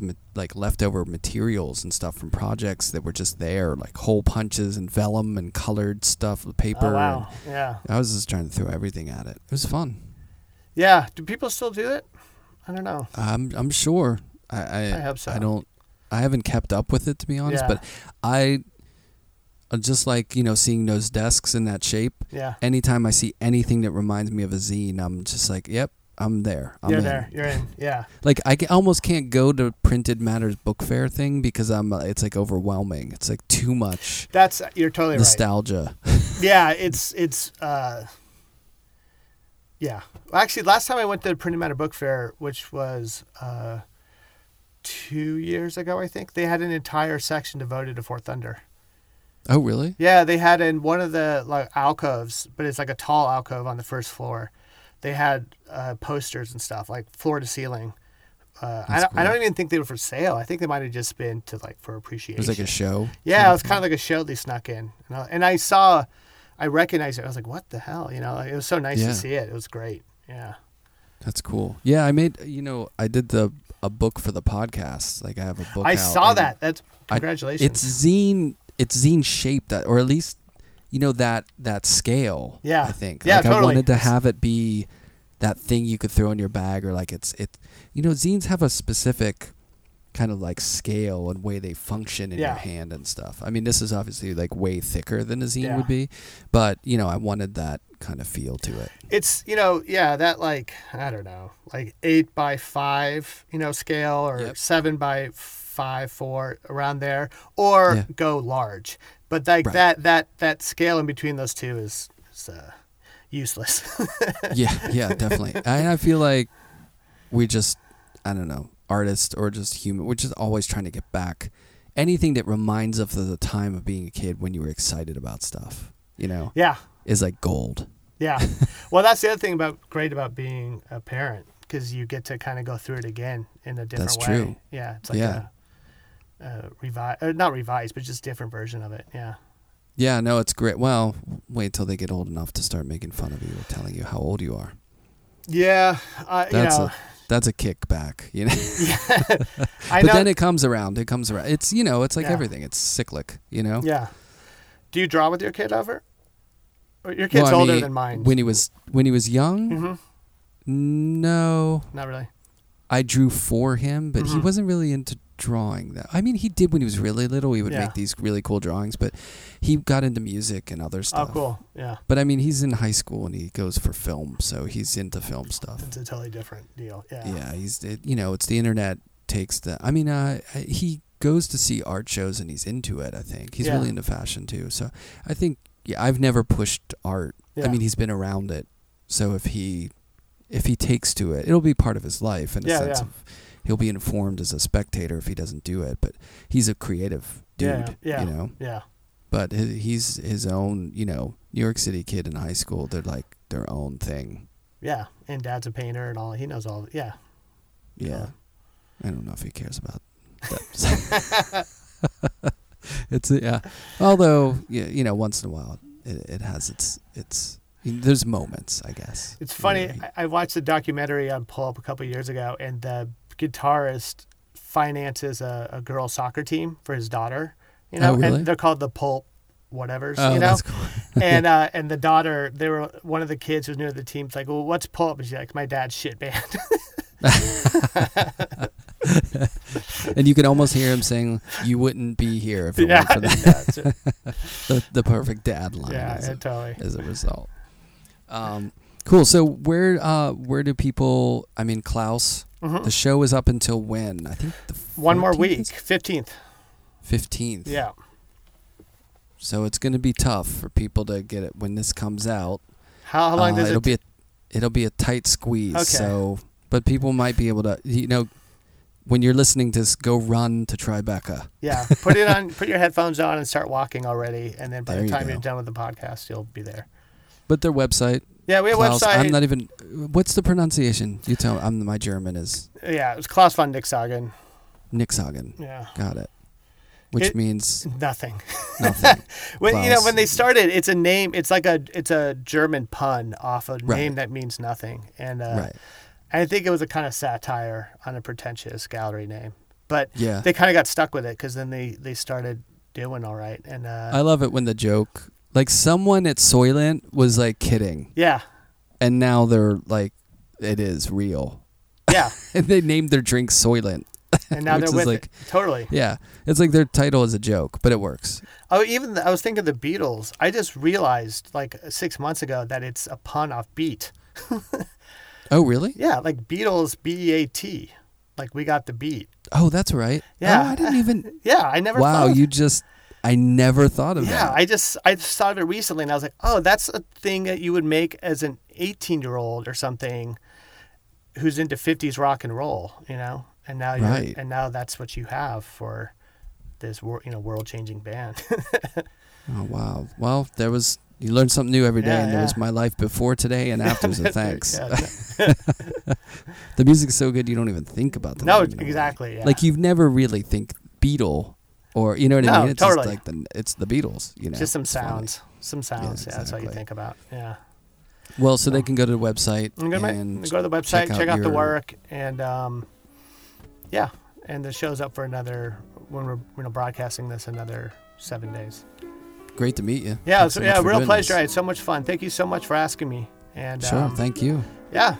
leftover materials and stuff from projects that were just there, like hole punches and vellum and colored stuff, paper. Oh, wow. Yeah. I was just trying to throw everything at it. It was fun. Yeah. Do people still do it? I don't know. I'm sure. I hope so. I haven't kept up with it, to be honest, but I... just like, seeing those desks in that shape, anytime I see anything that reminds me of a zine, I'm just like, yep, I'm there. You're in. You're in. Yeah. Like I almost can't go to Printed Matters Book Fair thing because it's like overwhelming. It's like too much. You're totally nostalgia. Right. Nostalgia. Yeah. Yeah. Well, actually, last time I went to the Printed Matter Book Fair, which was 2 years ago, I think, they had an entire section devoted to Fort Thunder. Oh, really? Yeah, they had in one of the alcoves, but it's like a tall alcove on the first floor. They had posters and stuff, like floor to ceiling. I don't even think they were for sale. I think they might have just been to for appreciation. It was like a show? Yeah, it was kind of like a show they snuck in. I recognized it. I was like, what the hell? It was so nice to see it. It was great. Yeah. That's cool. Yeah, I made, I did a book for the podcast. Like I have a book I out saw that. That's congratulations. It's zine shaped, or at least, that scale. Yeah. I think. Yeah, totally. I wanted to have it be that thing you could throw in your bag or zines have a specific kind of scale and way they function in your hand and stuff. I mean, this is obviously way thicker than a zine would be, but I wanted that kind of feel to it. It's, that I don't know, 8 by 5, scale or 7 by 5, 4 around there or go large. But that scale in between those two is useless. Yeah, definitely. And I feel like we just, I don't know, artist or just human, we're just always trying to get back anything that reminds us of the time of being a kid when you were excited about stuff, is like gold. Yeah. Well, that's the other thing about being a parent, because you get to kind of go through it again in a different way. That's true. Yeah. It's like a not revised, but just different version of it. Yeah. Yeah, no, it's great. Well, wait till they get old enough to start making fun of you or telling you how old you are. Yeah. That's a kickback, Yeah, but then it comes around. It's, it's like everything. It's cyclic, Yeah. Do you draw with your kid ever? Your kid's older than mine. When he was young? Mm-hmm. No. Not really. I drew for him, but he wasn't really into drawing. He did when he was really little. He would make these really cool drawings, but he got into music and other stuff. Oh, cool. Yeah. But, he's in high school and he goes for film, so he's into film stuff. It's a totally different deal. Yeah. Yeah. It's the internet takes the... he goes to see art shows and he's into it, I think. He's really into fashion, too. So, I think... Yeah, I've never pushed art. Yeah. He's been around it. So, if he takes to it, it'll be part of his life in a sense of... He'll be informed as a spectator if he doesn't do it, but he's a creative dude, Yeah. But he's his own, New York City kid in high school. They're their own thing. Yeah, and dad's a painter and all. He knows all. Yeah. Yeah. I don't know if he cares about that. It's Although, once in a while, it has its. There's moments, I guess. It's funny. I watched a documentary on Pull Up a couple of years ago, and the guitarist finances a girls' soccer team for his daughter. Oh, really? And they're called the Pulp Whatevers. Oh, that's cool. And the daughter, they were one of the kids who's new to the team's like, well, what's Pulp? And she's like, my dad's shit band. And you can almost hear him saying, you wouldn't be here if it weren't for that. Yeah, the perfect dad line as a result. Cool. So where do people, Klaus, the show is up until when? I think one more week, 15th. 15th. Yeah. So it's going to be tough for people to get it when this comes out. How long does it'll be it'll be a tight squeeze. Okay. So, but people might be able to, when you're listening to this, go run to Tribeca. Yeah. Put your headphones on and start walking already. And then by the time you're done with the podcast, you'll be there. But their website. Yeah, we have a website. I'm not even... What's the pronunciation? You tell me. My German is... Yeah, it's Klaus von Nichtssagend. Nichtssagend. Yeah. Got it. Which means... Nothing. Nothing. When they started, it's a name... It's a German pun off a name that means nothing. And I think it was a kind of satire on a pretentious gallery name. But they kind of got stuck with it because then they started doing all right. And I love it when the joke... someone at Soylent was kidding. Yeah. And now they're it is real. Yeah. And they named their drink Soylent. And now they're with it. Totally. Yeah. It's their title is a joke, but it works. Oh, even I was thinking the Beatles. I just realized 6 months ago that it's a pun off beat. Oh, really? Yeah, like Beatles, B-E-A-T. Like we got the beat. Oh, that's right. Yeah. Oh, I didn't even. Yeah, I never. Wow, thought of... you just. I never thought of that. Yeah, I just thought of it recently, and I was like, oh, that's a thing that you would make as an 18-year-old or something, who's into 50s rock and roll, you know. And now, right. And now that's what you have for this, you know, world-changing band. Oh wow! Well, there was. You learn something new every day, and there was my life before today and after, so thanks. The music's so good you don't even think about the name. No, exactly. Yeah. Like you've never really think Beatle or, you know what I mean? It's totally. Just like it's the Beatles, you know. Just some sounds. Some sounds, yeah, exactly. That's what you think about, yeah. Well, so they can go to the website. Go to the website, check out the work, and and the show's up for another, when we're broadcasting this, another 7 days. Great to meet you. Yeah, a real pleasure. I had so much fun. Thank you so much for asking me. And sure, thank you. Yeah.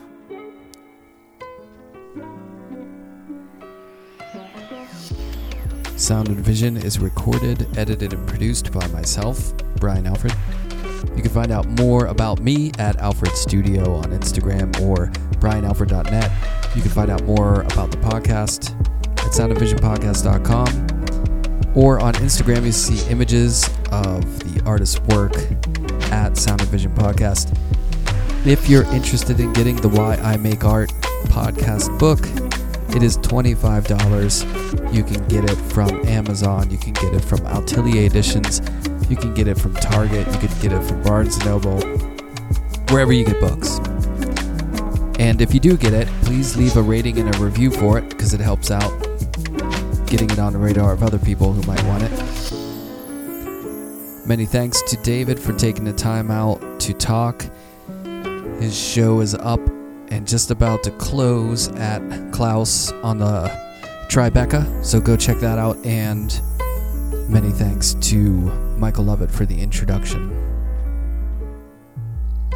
Sound and Vision is recorded, edited, and produced by myself, Brian Alfred. You can find out more about me at Alfred Studio on Instagram or brianalfred.net. You can find out more about the podcast at soundandvisionpodcast.com. Or on Instagram, you see images of the artist's work at Sound and Vision Podcast. If you're interested in getting the Why I Make Art podcast book, it is $25. You can get it from Amazon. You can get it from Atelier Editions. You can get it from Target. You can get it from Barnes & Noble, wherever you get books. And if you do get it, please leave a rating and a review for it because it helps out getting it on the radar of other people who might want it. Many thanks to David for taking the time out to talk. His show is up and just about to close at Klaus on the Tribeca, so go check that out. And many thanks to Michael Lovett for the introduction.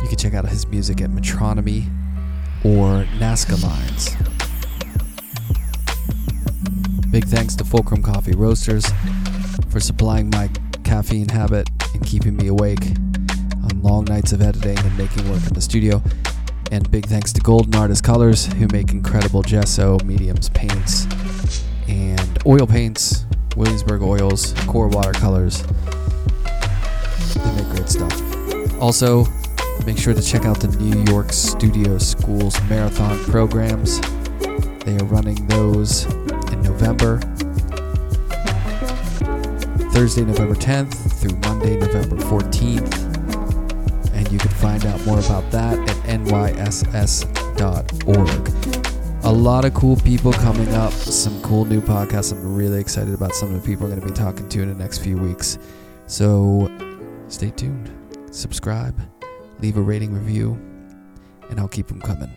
You can check out his music at Metronomy or Nazca Lines. Big thanks to Fulcrum Coffee Roasters for supplying my caffeine habit and keeping me awake on long nights of editing and making work in the studio. And big thanks to Golden Artist Colors, who make incredible gesso, mediums, paints, and oil paints, Williamsburg oils, core watercolors. They make great stuff. Also, make sure to check out the New York Studio School's marathon programs. They are running those in November, Thursday, November 10th through Monday, November 14th. And you can find out more about that at nyss.org. A lot of cool people coming up, some cool new podcasts. I'm really excited about some of the people we're going to be talking to in the next few weeks. So stay tuned, subscribe, leave a rating, review, and I'll keep them coming.